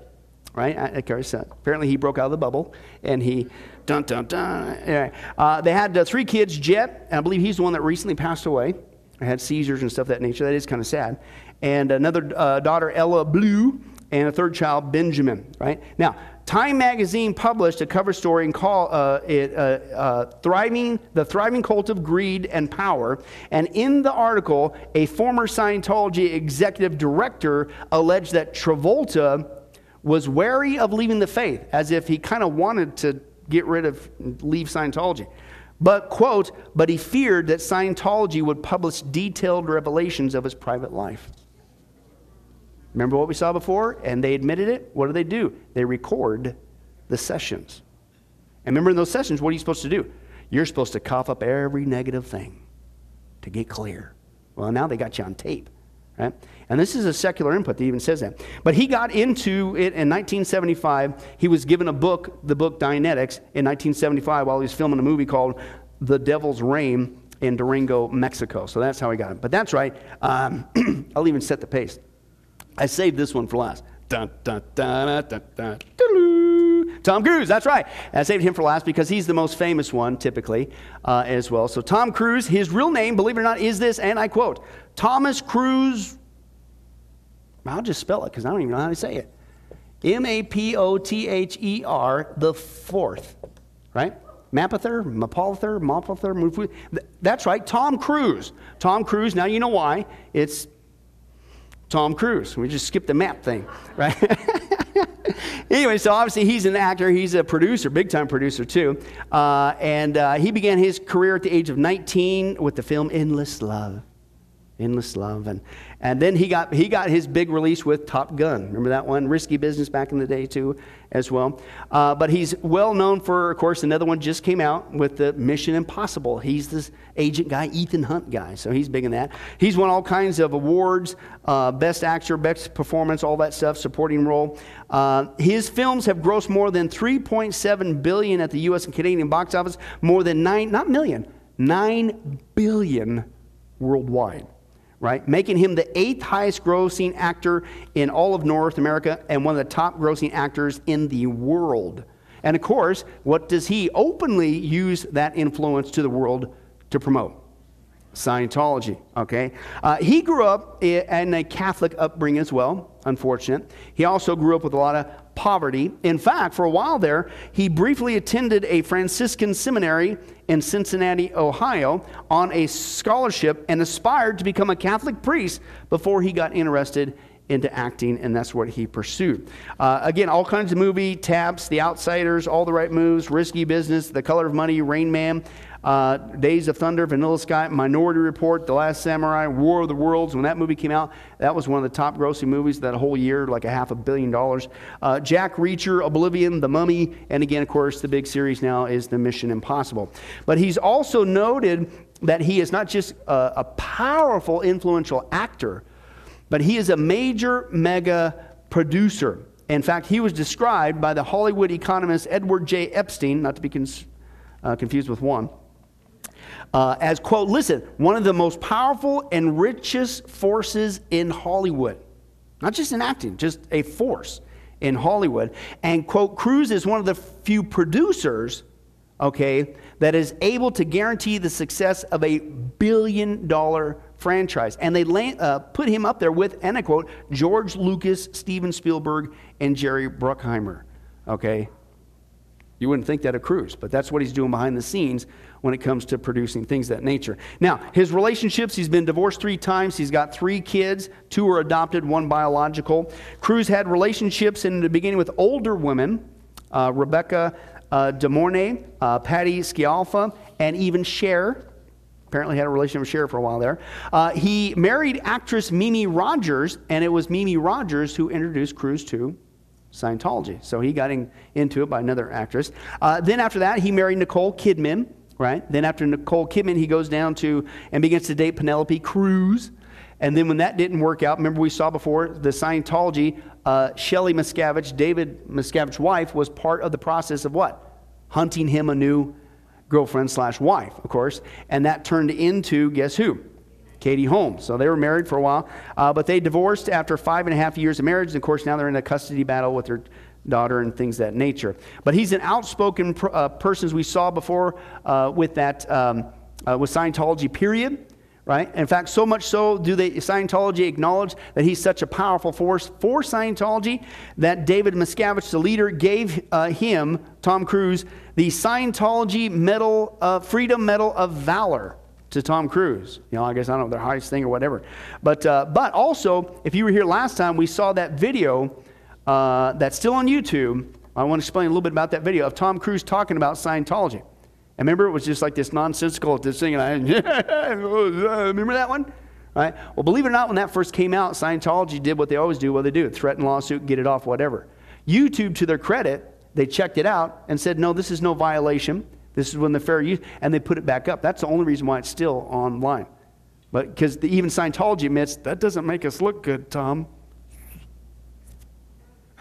right? Apparently he broke out of the bubble, and he, dun, dun, dun. Anyway, uh, they had uh, three kids, Jet, and I believe he's the one that recently passed away. Had seizures and stuff of that nature. That is kind of sad. And another uh, daughter, Ella Blue, and a third child, Benjamin, right? Now, Time Magazine published a cover story and call uh, it uh, uh, "Thriving: The Thriving Cult of Greed and Power." And in the article, a former Scientology executive director alleged that Travolta was wary of leaving the faith, as if he kind of wanted to get rid of, leave Scientology. But, quote, but he feared that Scientology would publish detailed revelations of his private life. Remember what we saw before? And they admitted it. What do they do? They record the sessions. And remember, in those sessions, what are you supposed to do? You're supposed to cough up every negative thing to get clear. Well, now they got you on tape, right? And this is a secular input that even says that. But he got into it in nineteen seventy-five. He was given a book, the book Dianetics, in nineteen seventy-five while he was filming a movie called The Devil's Reign in Durango, Mexico. So that's how he got him. But that's right. Um, I'll even set the pace. I saved this one for last. Dun, dun, dun, dun, dun, dun, Tom Cruise, that's right. And I saved him for last because he's the most famous one, typically, uh, as well. So Tom Cruise, his real name, believe it or not, is this, and I quote, Thomas Cruise... I'll just spell it because I don't even know how to say it. M A P O T H E R, the fourth, right? Mapother, Mapother, Mapother, that's right, Tom Cruise. Tom Cruise, now you know why. It's Tom Cruise. We just skipped the map thing, right? Anyway, so obviously he's an actor. He's a producer, big-time producer, too. Uh, and uh, he began his career at the age of nineteen with the film Endless Love. Endless Love. And, and then he got, he got his big release with Top Gun. Remember that one? Risky business back in the day, too, as well. Uh, but he's well known for, of course, another one just came out with the Mission Impossible. He's this agent guy, Ethan Hunt guy, so he's big in that. He's won all kinds of awards, uh, best actor, best performance, all that stuff, supporting role. Uh, his films have grossed more than three point seven billion dollars at the U S and Canadian box office, more than nine, not million, nine billion dollars worldwide. Right? Making him the eighth highest grossing actor in all of North America and one of the top grossing actors in the world. And of course, what does he openly use that influence to the world to promote? Scientology, okay? Uh, he grew up in a Catholic upbringing as well, unfortunate. He also grew up with a lot of poverty. In fact, for a while there, he briefly attended a Franciscan seminary in Cincinnati, Ohio, on a scholarship and aspired to become a Catholic priest before he got interested into acting, and that's what he pursued. Uh, again, all kinds of movie, Taps, The Outsiders, All the Right Moves, Risky Business, The Color of Money, Rain Man, Uh, Days of Thunder, Vanilla Sky, Minority Report, The Last Samurai, War of the Worlds. When that movie came out, that was one of the top grossing movies that whole year, like a half a billion dollars. Uh, Jack Reacher, Oblivion, The Mummy, and again, of course, the big series now is The Mission Impossible. But he's also noted that he is not just a, a powerful, influential actor, but he is a major mega producer. In fact, he was described by the Hollywood economist Edward J. Epstein, not to be con uh, confused with one, Uh, as, quote, listen, one of the most powerful and richest forces in Hollywood. Not just in acting, just a force in Hollywood. And, quote, Cruise is one of the few producers, okay, that is able to guarantee the success of a billion-dollar franchise. And they uh, put him up there with, and I quote, George Lucas, Steven Spielberg, and Jerry Bruckheimer, okay? You wouldn't think that of Cruise, but that's what he's doing behind the scenes when it comes to producing things of that nature. Now, his relationships, he's been divorced three times. He's got three kids. Two are adopted, one biological. Cruise had relationships in the beginning with older women, uh, Rebecca uh, De Mornay, uh, Patty Scialfa, and even Cher. Apparently had a relationship with Cher for a while there. Uh, he married actress Mimi Rogers, and it was Mimi Rogers who introduced Cruise to Scientology. So he got in, into it by another actress. Uh, then after that, he married Nicole Kidman, right? Then after Nicole Kidman, he goes down to and begins to date Penelope Cruz. And then when that didn't work out, remember we saw before the Scientology, uh, Shelly Miscavige, David Miscavige's wife, was part of the process of what? Hunting him a new girlfriend slash wife, of course. And that turned into, guess who? Katie Holmes. So they were married for a while, uh, but they divorced after five and a half years of marriage. And of course, now they're in a custody battle with their daughter and things of that nature. But he's an outspoken pr uh, person, as we saw before, uh, with that um, uh, with Scientology, period. Right? In fact, so much so do they Scientology acknowledge that he's such a powerful force for Scientology that David Miscavige, the leader, gave uh, him, Tom Cruise, the Scientology Medal, uh, Freedom Medal of Valor. To Tom Cruise, you know, I guess I don't know, their highest thing or whatever, but uh, but also, if you were here last time, we saw that video uh, that's still on YouTube. I want to explain a little bit about that video of Tom Cruise talking about Scientology. And remember, it was just like this nonsensical this thing, and I remember that one, right? Well, believe it or not, when that first came out, Scientology did what they always do, what they do: threaten lawsuit, get it off, whatever. YouTube, to their credit, they checked it out and said, no, this is no violation. This is when the fair use, and they put it back up. That's the only reason why it's still online. But because even Scientology admits, that doesn't make us look good, Tom.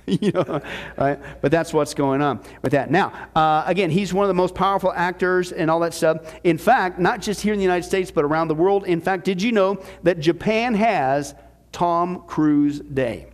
You know, right? But that's what's going on with that. Now, uh, again, he's one of the most powerful actors and all that stuff. In fact, not just here in the United States, but around the world. In fact, did you know that Japan has Tom Cruise Day?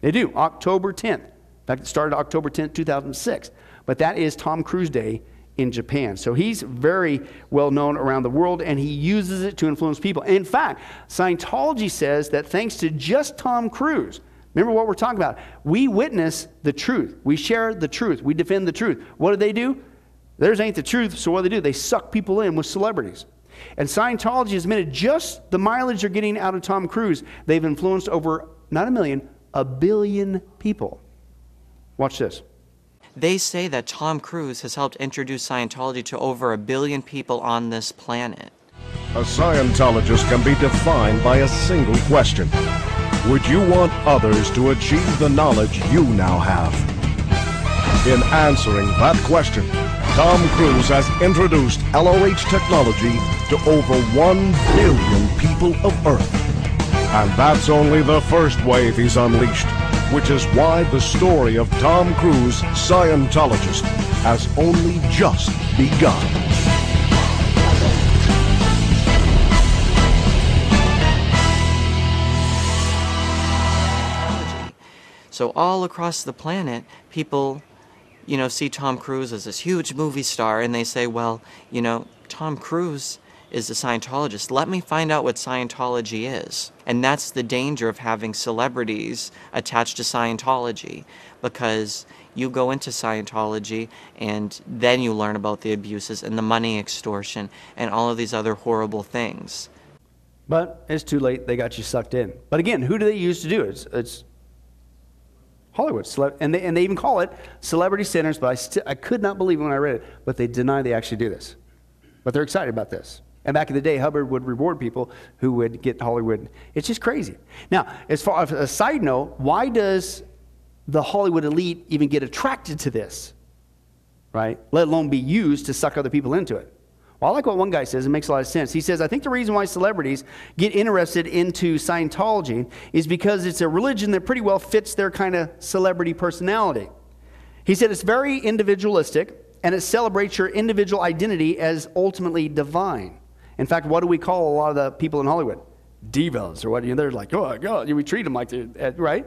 They do, October tenth. In fact, it started October tenth, two thousand six. But that is Tom Cruise Day in Japan. So he's very well known around the world, and he uses it to influence people. In fact, Scientology says that thanks to just Tom Cruise, remember what we're talking about, we witness the truth, we share the truth, we defend the truth. What do they do? Theirs ain't the truth, so what do they do? They suck people in with celebrities. And Scientology has admitted just the mileage they're getting out of Tom Cruise, they've influenced over, not a million, a billion people. Watch this. They say that Tom Cruise has helped introduce Scientology to over a billion people on this planet. A Scientologist can be defined by a single question. Would you want others to achieve the knowledge you now have? In answering that question, Tom Cruise has introduced L O H technology to over one billion people of Earth. And that's only the first wave he's unleashed, which is why the story of Tom Cruise, Scientologist, has only just begun. So all across the planet, people, you know, see Tom Cruise as this huge movie star, and they say, well, you know, Tom Cruise is a Scientologist. Let me find out what Scientology is. And that's the danger of having celebrities attached to Scientology, because you go into Scientology and then you learn about the abuses and the money extortion and all of these other horrible things. But it's too late. They got you sucked in. But again, who do they use to do it? It's, it's Hollywood. And they, and they even call it celebrity centers, but I, st I could not believe it when I read it, but they deny they actually do this. But they're excited about this. And back in the day, Hubbard would reward people who would get Hollywood. It's just crazy. Now, as far as a side note, why does the Hollywood elite even get attracted to this, right? Let alone be used to suck other people into it. Well, I like what one guy says. It makes a lot of sense. He says, I think the reason why celebrities get interested into Scientology is because it's a religion that pretty well fits their kind of celebrity personality. He said it's very individualistic, and it celebrates your individual identity as ultimately divine. In fact, what do we call a lot of the people in Hollywood? Divas, or what? You know, they're like, oh, God, we treat them like that, right?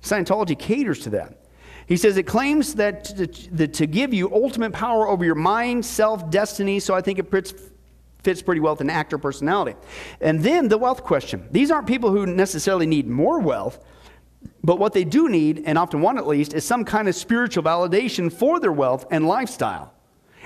Scientology caters to that. He says it claims that to, that to give you ultimate power over your mind, self, destiny, so I think it fits, fits pretty well with an actor personality. And then the wealth question. These aren't people who necessarily need more wealth, but what they do need, and often want at least, is some kind of spiritual validation for their wealth and lifestyle.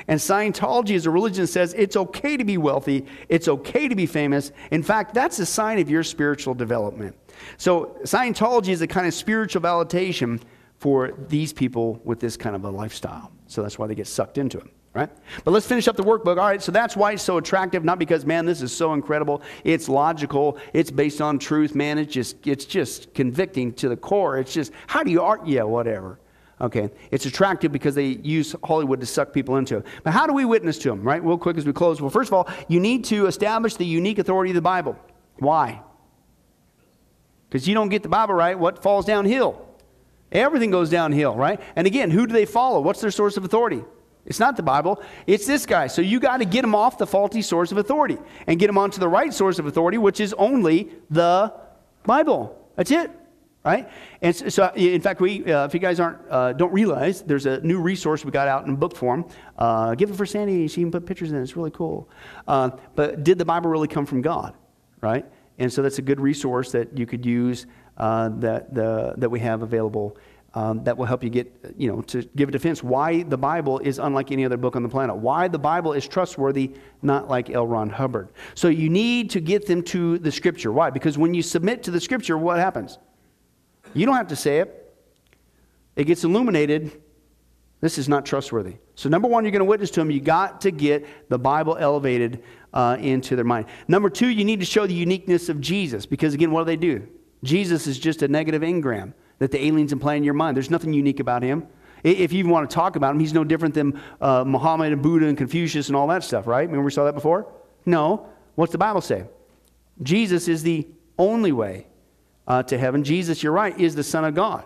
And Scientology as a religion says it's okay to be wealthy, it's okay to be famous. In fact, that's a sign of your spiritual development. So Scientology is a kind of spiritual validation for these people with this kind of a lifestyle. So that's why they get sucked into it. right? But let's finish up the workbook. All right, so that's why it's so attractive, not because, man, this is so incredible. It's logical. It's based on truth, man. It's just, it's just convicting to the core. It's just, how do you art? Yeah, whatever. Okay, it's attractive because they use Hollywood to suck people into it. But how do we witness to them, right? Real quick as we close. Well, first of all, you need to establish the unique authority of the Bible. Why? Because you don't get the Bible right, what falls downhill? Everything goes downhill, right? And again, who do they follow? What's their source of authority? It's not the Bible. It's this guy. So you got to get them off the faulty source of authority and get them onto the right source of authority, which is only the Bible. That's it, right? And so, so in fact, we, uh, if you guys aren't, uh, don't realize, there's a new resource we got out in book form. Uh, give it for Sandy. She even put pictures in it. It's really cool. Uh, but did the Bible really come from God, right? And so that's a good resource that you could use uh, that, the, that we have available. Um, that will help you get, you know, to give a defense why the Bible is unlike any other book on the planet, why the Bible is trustworthy, not like L. Ron Hubbard. So you need to get them to the Scripture. Why? Because when you submit to the Scripture, what happens? You don't have to say it. It gets illuminated. This is not trustworthy. So number one, you're going to witness to them. You got to get the Bible elevated uh, into their mind. Number two, you need to show the uniqueness of Jesus, because again, what do they do? Jesus is just a negative engram that the aliens implant in your mind. There's nothing unique about him. If you even want to talk about him, he's no different than uh, Muhammad and Buddha and Confucius and all that stuff, right? Remember we saw that before? No. What's the Bible say? Jesus is the only way uh, to heaven. Jesus, you're right, is the Son of God,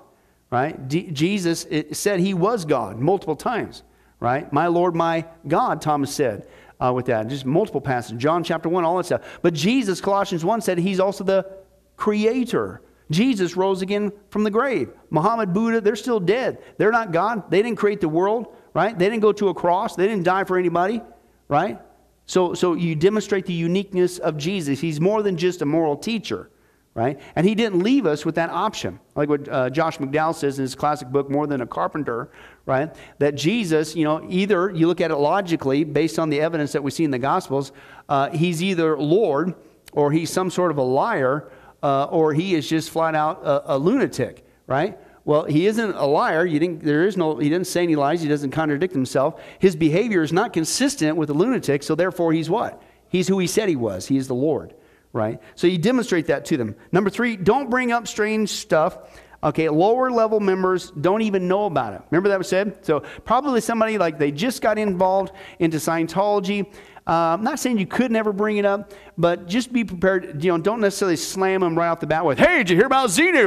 right? D- Jesus it said he was God multiple times, right? My Lord, my God, Thomas said uh, with that. Just multiple passages. John chapter one, all that stuff. But Jesus, Colossians one, said he's also the Creator. Jesus rose again from the grave. Muhammad, Buddha, they're still dead. They're not God. They didn't create the world, right? They didn't go to a cross. They didn't die for anybody, right? So, so you demonstrate the uniqueness of Jesus. He's more than just a moral teacher, right? And he didn't leave us with that option. Like what uh, Josh McDowell says in his classic book, More Than a Carpenter, right? That Jesus, you know, either you look at it logically based on the evidence that we see in the Gospels, uh, he's either Lord or he's some sort of a liar, Uh, or he is just flat out a, a lunatic, right? Well, he isn't a liar. You didn't, there is no, he didn't say any lies. He doesn't contradict himself. His behavior is not consistent with a lunatic, so therefore he's what? He's who he said he was. He is the Lord, right? So you demonstrate that to them. Number three, don't bring up strange stuff. Okay, lower level members don't even know about it. Remember that was said? So probably somebody like they just got involved into Scientology. Uh, I'm not saying you could never bring it up, but just be prepared. You know, don't necessarily slam them right off the bat with, "Hey, did you hear about Xenu?"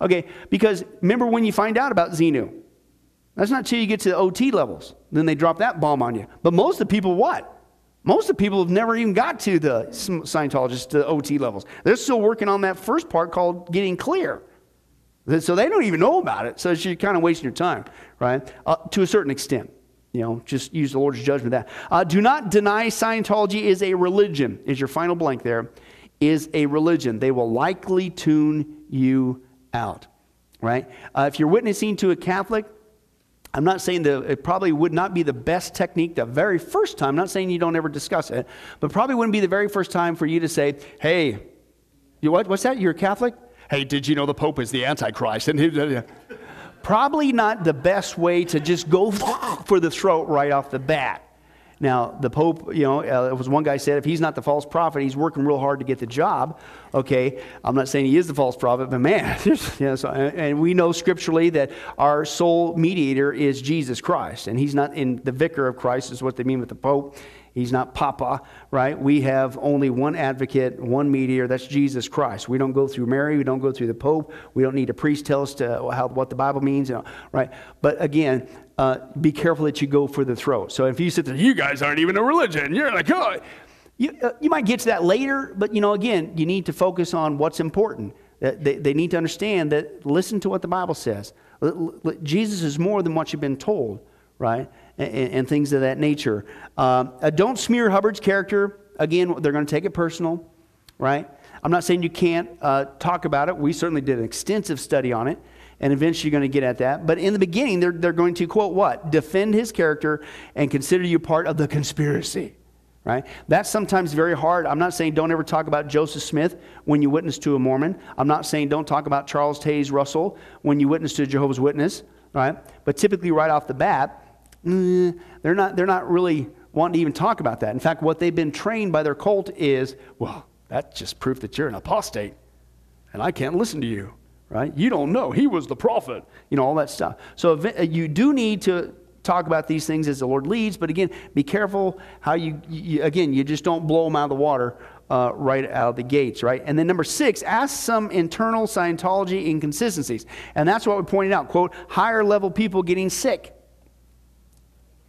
Okay, because remember when you find out about Xenu, that's not till you get to the O T levels. Then they drop that bomb on you. But most of the people, what? Most of the people have never even got to the Scientologists, to the O T levels. They're still working on that first part called getting clear. So they don't even know about it. So you're kind of wasting your time, right? Uh, to a certain extent. You know, just use the Lord's judgment of that. Uh, do not deny Scientology is a religion. Is your final blank there? Is a religion. They will likely tune you out, right? Uh, if you're witnessing to a Catholic, I'm not saying that it probably would not be the best technique the very first time. I'm not saying you don't ever discuss it, but probably wouldn't be the very first time for you to say, "Hey, you what? What's that? You're a Catholic? Hey, did you know the Pope is the Antichrist?" And he, probably not the best way to just go for the throat right off the bat. Now, the Pope, you know, uh, it was one guy said, if he's not the false prophet, he's working real hard to get the job. Okay, I'm not saying he is the false prophet, but man, yeah, so, and, and we know scripturally that our sole mediator is Jesus Christ, and he's not in the vicar of Christ is what they mean with the Pope. He's not Papa, right? We have only one advocate, one mediator. That's Jesus Christ. We don't go through Mary. We don't go through the Pope. We don't need a priest tell us to how, what the Bible means, you know, right? But again, uh, be careful that you go for the throat. So if you sit there, you guys aren't even a religion. You're like, oh, you, uh, you might get to that later. But you know, again, you need to focus on what's important. Uh, they, they need to understand that. Listen to what the Bible says. L- l- Jesus is more than what you've been told, right? And, and things of that nature. Um, uh, don't smear Hubbard's character. Again, they're going to take it personal, right? I'm not saying you can't uh, talk about it. We certainly did an extensive study on it, and eventually you're going to get at that. But in the beginning, they're, they're going to, quote, what? Defend his character and consider you part of the conspiracy, right? That's sometimes very hard. I'm not saying don't ever talk about Joseph Smith when you witness to a Mormon. I'm not saying don't talk about Charles Taze Russell when you witness to a Jehovah's Witness, right? But typically right off the bat, mm, they're not, they're not really wanting to even talk about that. In fact, what they've been trained by their cult is, well, that's just proof that you're an apostate, and I can't listen to you, right? You don't know. He was the prophet, you know, all that stuff. So you do need to talk about these things as the Lord leads, but again, be careful how you, you again, you just don't blow them out of the water uh, right out of the gates, right? And then number six, ask some internal Scientology inconsistencies. And that's what we pointed out, quote, higher level people getting sick.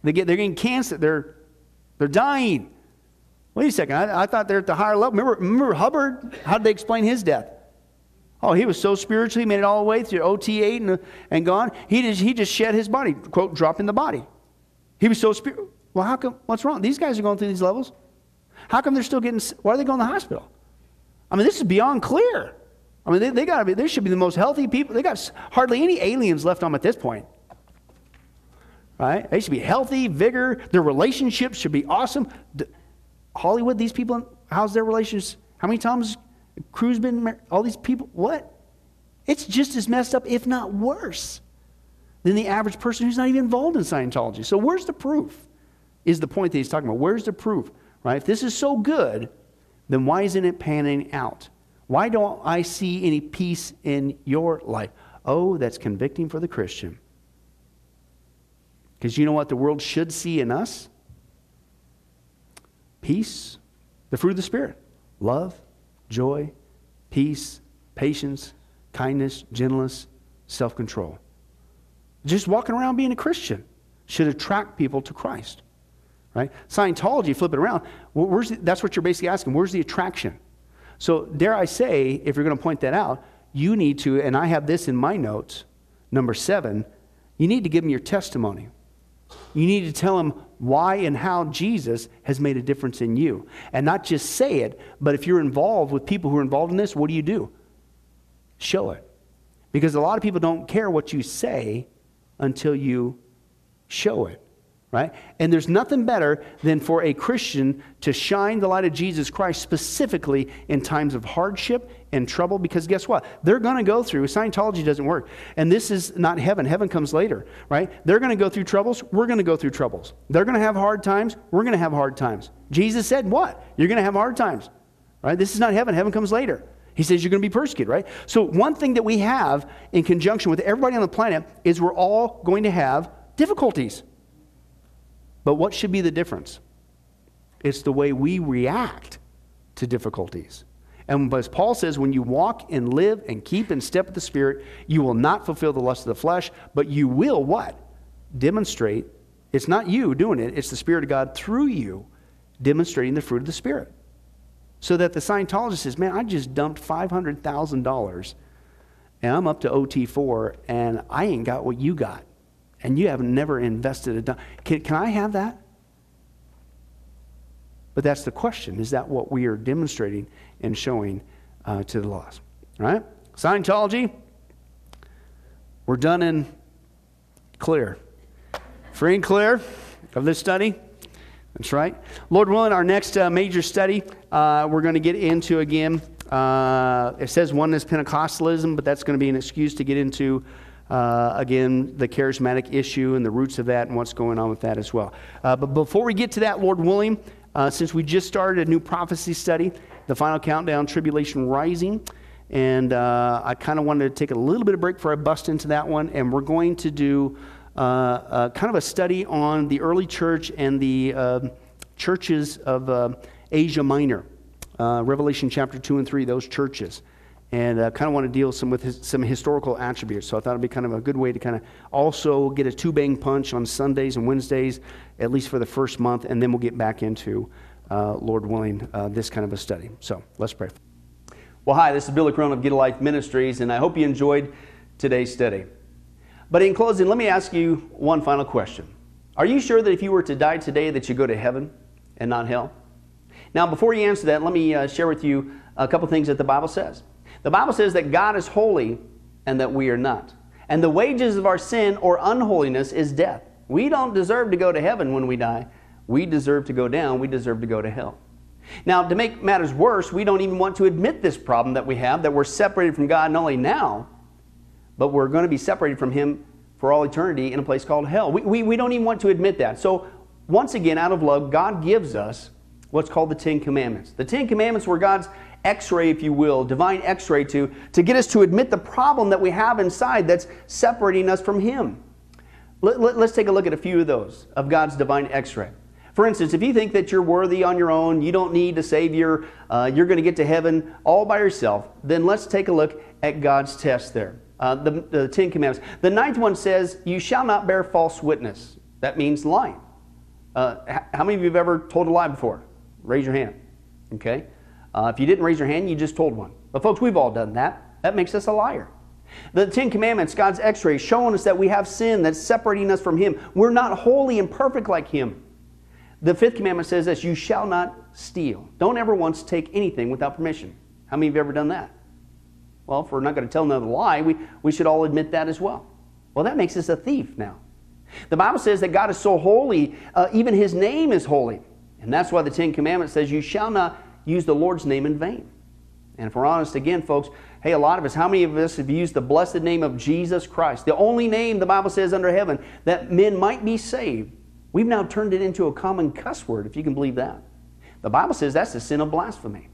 They get, they're getting cancer. They're, they're dying. Wait a second, I, I thought they're at the higher level. Remember, remember Hubbard? How did they explain his death? Oh, he was so spiritual, he made it all the way through O T eight and, and gone. He just, he just shed his body, quote, dropping the body. He was so spiritual. Well, how come, what's wrong? These guys are going through these levels. How come they're still getting, why are they going to the hospital? I mean, this is beyond clear. I mean, they, they got to be, they should be the most healthy people. They got hardly any aliens left on at this point. Right? They should be healthy, vigor. Their relationships should be awesome. The, Hollywood, these people, how's their relationships? How many times Cruise been married, all these people, what? It's just as messed up, if not worse, than the average person who's not even involved in Scientology. So where's the proof? Is the point that he's talking about. Where's the proof, right? If this is so good, then why isn't it panning out? Why don't I see any peace in your life? Oh, that's convicting for the Christian. Because you know what the world should see in us? Peace, the fruit of the Spirit, love, joy, peace, patience, kindness, gentleness, self-control. Just walking around being a Christian should attract people to Christ, right? Scientology, flip it around, where's the, that's what you're basically asking, where's the attraction? So dare I say, if you're going to point that out, you need to, and I have this in my notes, number seven, you need to give them your testimony. You need to tell them why and how Jesus has made a difference in you. And not just say it, but if you're involved with people who are involved in this, what do you do? Show it. Because a lot of people don't care what you say until you show it, right? And there's nothing better than for a Christian to shine the light of Jesus Christ specifically in times of hardship and trouble, because guess what? They're going to go through, Scientology doesn't work, and this is not heaven, heaven comes later, right? They're going to go through troubles, we're going to go through troubles. They're going to have hard times, we're going to have hard times. Jesus said what? You're going to have hard times, right? This is not heaven, heaven comes later. He says you're going to be persecuted, right? So one thing that we have in conjunction with everybody on the planet is we're all going to have difficulties. But what should be the difference? It's the way we react to difficulties. And as Paul says, when you walk and live and keep in step with the Spirit, you will not fulfill the lust of the flesh, but you will what? Demonstrate. It's not you doing it. It's the Spirit of God through you demonstrating the fruit of the Spirit. So that the Scientologist says, man, I just dumped five hundred thousand dollars and I'm up to O T four and I ain't got what you got. And you have never invested a dime. Can, can I have that? But that's the question. Is that what we are demonstrating and showing uh, to the lost? All right? Scientology, we're done and clear. Free and clear of this study. That's right. Lord willing, our next uh, major study, uh, we're going to get into again. Uh, it says oneness Pentecostalism, but that's going to be an excuse to get into Uh, again, the charismatic issue and the roots of that and what's going on with that as well. Uh, but before we get to that, Lord willing, uh, since we just started a new prophecy study, the final countdown, Tribulation Rising, and uh, I kind of wanted to take a little bit of break before I bust into that one, and we're going to do uh, uh, kind of a study on the early church and the uh, churches of uh, Asia Minor, uh, Revelation chapter two and three, those churches. And I uh, kind of want to deal some with his, some historical attributes. So I thought it'd be kind of a good way to kind of also get a two-bang punch on Sundays and Wednesdays, at least for the first month, and then we'll get back into, uh, Lord willing, uh, this kind of a study. So let's pray. Well, hi, this is Billy Crone of Get a Life Ministries, and I hope you enjoyed today's study. But in closing, let me ask you one final question. Are you sure that if you were to die today that you go to heaven and not hell? Now, before you answer that, let me uh, share with you a couple things that the Bible says. The Bible says that God is holy and that we are not. And the wages of our sin or unholiness is death. We don't deserve to go to heaven when we die. We deserve to go down. We deserve to go to hell. Now, to make matters worse, we don't even want to admit this problem that we have, that we're separated from God not only now, but we're going to be separated from Him for all eternity in a place called hell. We, we, we don't even want to admit that. So once again, out of love, God gives us what's called the Ten Commandments. The Ten Commandments were God's X-ray, if you will, divine X-ray to, to get us to admit the problem that we have inside that's separating us from Him. Let, let, let's take a look at a few of those, of God's divine X-ray. For instance, if you think that you're worthy on your own, you don't need a Savior, uh, you're going to get to heaven all by yourself, then let's take a look at God's test there. Uh, the, the Ten Commandments. The ninth one says, you shall not bear false witness. That means lying. Uh, how many of you have ever told a lie before? Raise your hand. Okay? Uh, if you didn't raise your hand, you just told one. But folks, we've all done that. That makes us a liar. The Ten Commandments, God's X-ray, showing us that we have sin that's separating us from Him. We're not holy and perfect like Him. The Fifth Commandment says this, you shall not steal. Don't ever once take anything without permission. How many of you have ever done that? Well, if we're not going to tell another lie, we, we should all admit that as well. Well, that makes us a thief now. The Bible says that God is so holy, uh, even His name is holy. And that's why the Ten Commandments says, you shall not use the Lord's name in vain. And if we're honest again, folks, hey, a lot of us, how many of us have used the blessed name of Jesus Christ? The only name, the Bible says, under heaven, that men might be saved. We've now turned it into a common cuss word, if you can believe that. The Bible says that's the sin of blasphemy.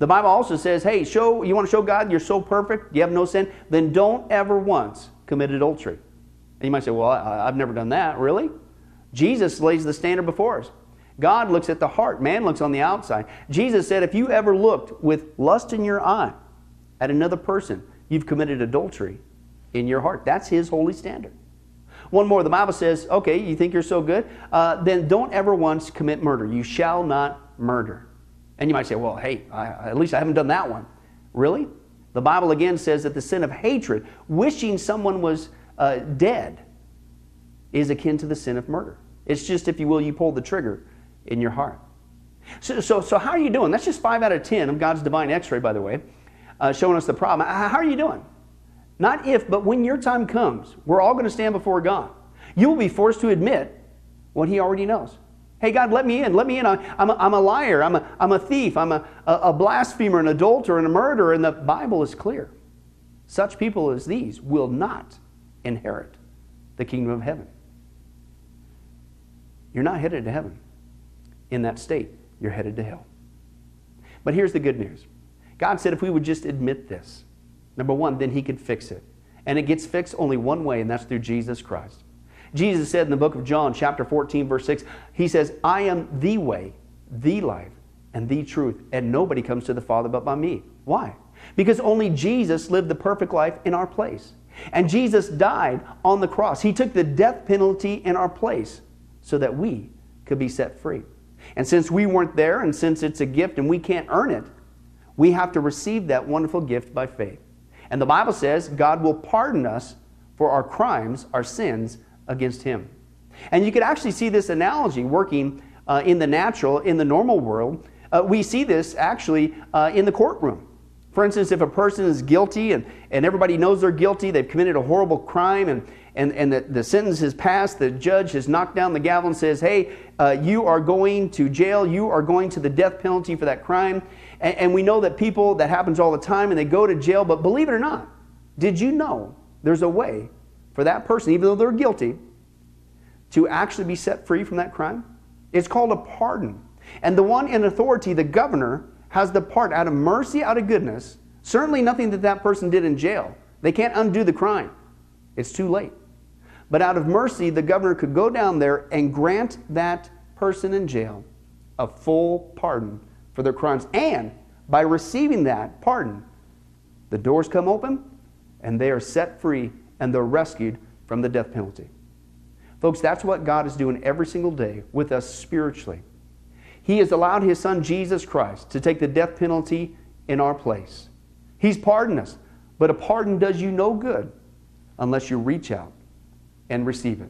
The Bible also says, hey, show, you want to show God you're so perfect, you have no sin, then don't ever once commit adultery. And you might say, well, I, I've never done that. Really? Jesus lays the standard before us. God looks at the heart. Man looks on the outside. Jesus said, if you ever looked with lust in your eye at another person, you've committed adultery in your heart. That's His holy standard. One more, the Bible says, okay, you think you're so good, uh, then don't ever once commit murder. You shall not murder. And you might say, well, hey, I, at least I haven't done that one. Really? The Bible again says that the sin of hatred, wishing someone was uh, dead, is akin to the sin of murder. It's just, if you will, you pull the trigger in your heart. So, so, so how are you doing? That's just five out of ten of God's divine X-ray, by the way, uh, showing us the problem. How are you doing? Not if, but when your time comes, we're all going to stand before God. You will be forced to admit what He already knows. Hey, God, let me in. Let me in. I'm a, I'm a liar. I'm a, I'm a thief. I'm a, a blasphemer, an adulterer, and a murderer. And the Bible is clear. Such people as these will not inherit the kingdom of heaven. You're not headed to heaven. In that state, you're headed to hell. But here's the good news. God said if we would just admit this, number one, then He could fix it. And it gets fixed only one way, and that's through Jesus Christ. Jesus said in the book of John, chapter fourteen, verse six, He says, I am the way, the life, and the truth, and nobody comes to the Father but by me. Why? Because only Jesus lived the perfect life in our place. And Jesus died on the cross. He took the death penalty in our place so that we could be set free. And since we weren't there, and since it's a gift and we can't earn it, we have to receive that wonderful gift by faith. And the Bible says God will pardon us for our crimes, our sins against Him. And you could actually see this analogy working uh, in the natural, in the normal world. Uh, we see this actually uh, in the courtroom. For instance, if a person is guilty and, and everybody knows they're guilty, they've committed a horrible crime, and, and, and the, the sentence has passed, the judge has knocked down the gavel and says, hey, uh, you are going to jail, you are going to the death penalty for that crime. And, and we know that people, that happens all the time, and they go to jail. But believe it or not, did you know there's a way for that person, even though they're guilty, to actually be set free from that crime? It's called a pardon. And the one in authority, the governor, has the part out of mercy, out of goodness. Certainly nothing that that person did in jail. They can't undo the crime. It's too late. But out of mercy, the governor could go down there and grant that person in jail a full pardon for their crimes. And by receiving that pardon, the doors come open and they are set free and they're rescued from the death penalty. Folks, that's what God is doing every single day with us spiritually. He has allowed His Son, Jesus Christ, to take the death penalty in our place. He's pardoned us, but a pardon does you no good unless you reach out and receive it.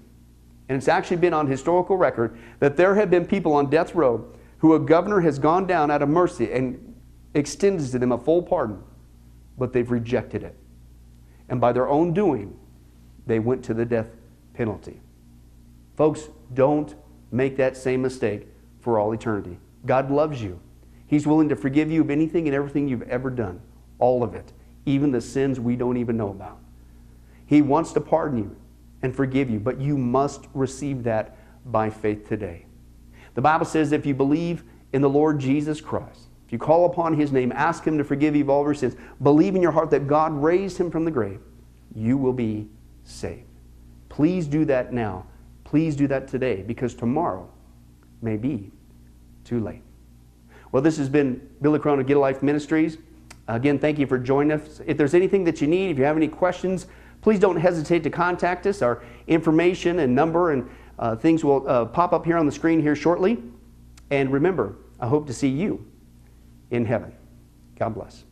And it's actually been on historical record that there have been people on death row who a governor has gone down out of mercy and extends to them a full pardon, but they've rejected it. And by their own doing, they went to the death penalty. Folks, don't make that same mistake for all eternity. God loves you. He's willing to forgive you of anything and everything you've ever done. All of it. Even the sins we don't even know about. He wants to pardon you. and forgive you, but you must receive that by faith today. The Bible says if you believe in the Lord Jesus Christ, if you call upon His name, ask Him to forgive you of all your sins, believe in your heart that God raised Him from the grave, you will be saved. Please do that now. Please do that today, because tomorrow may be too late. Well, this has been Billy Crone of Get a Life Ministries. Again, thank you for joining us. If there's anything that you need, if you have any questions, please don't hesitate to contact us. Our information and number and uh, things will uh, pop up here on the screen here shortly. And remember, I hope to see you in heaven. God bless.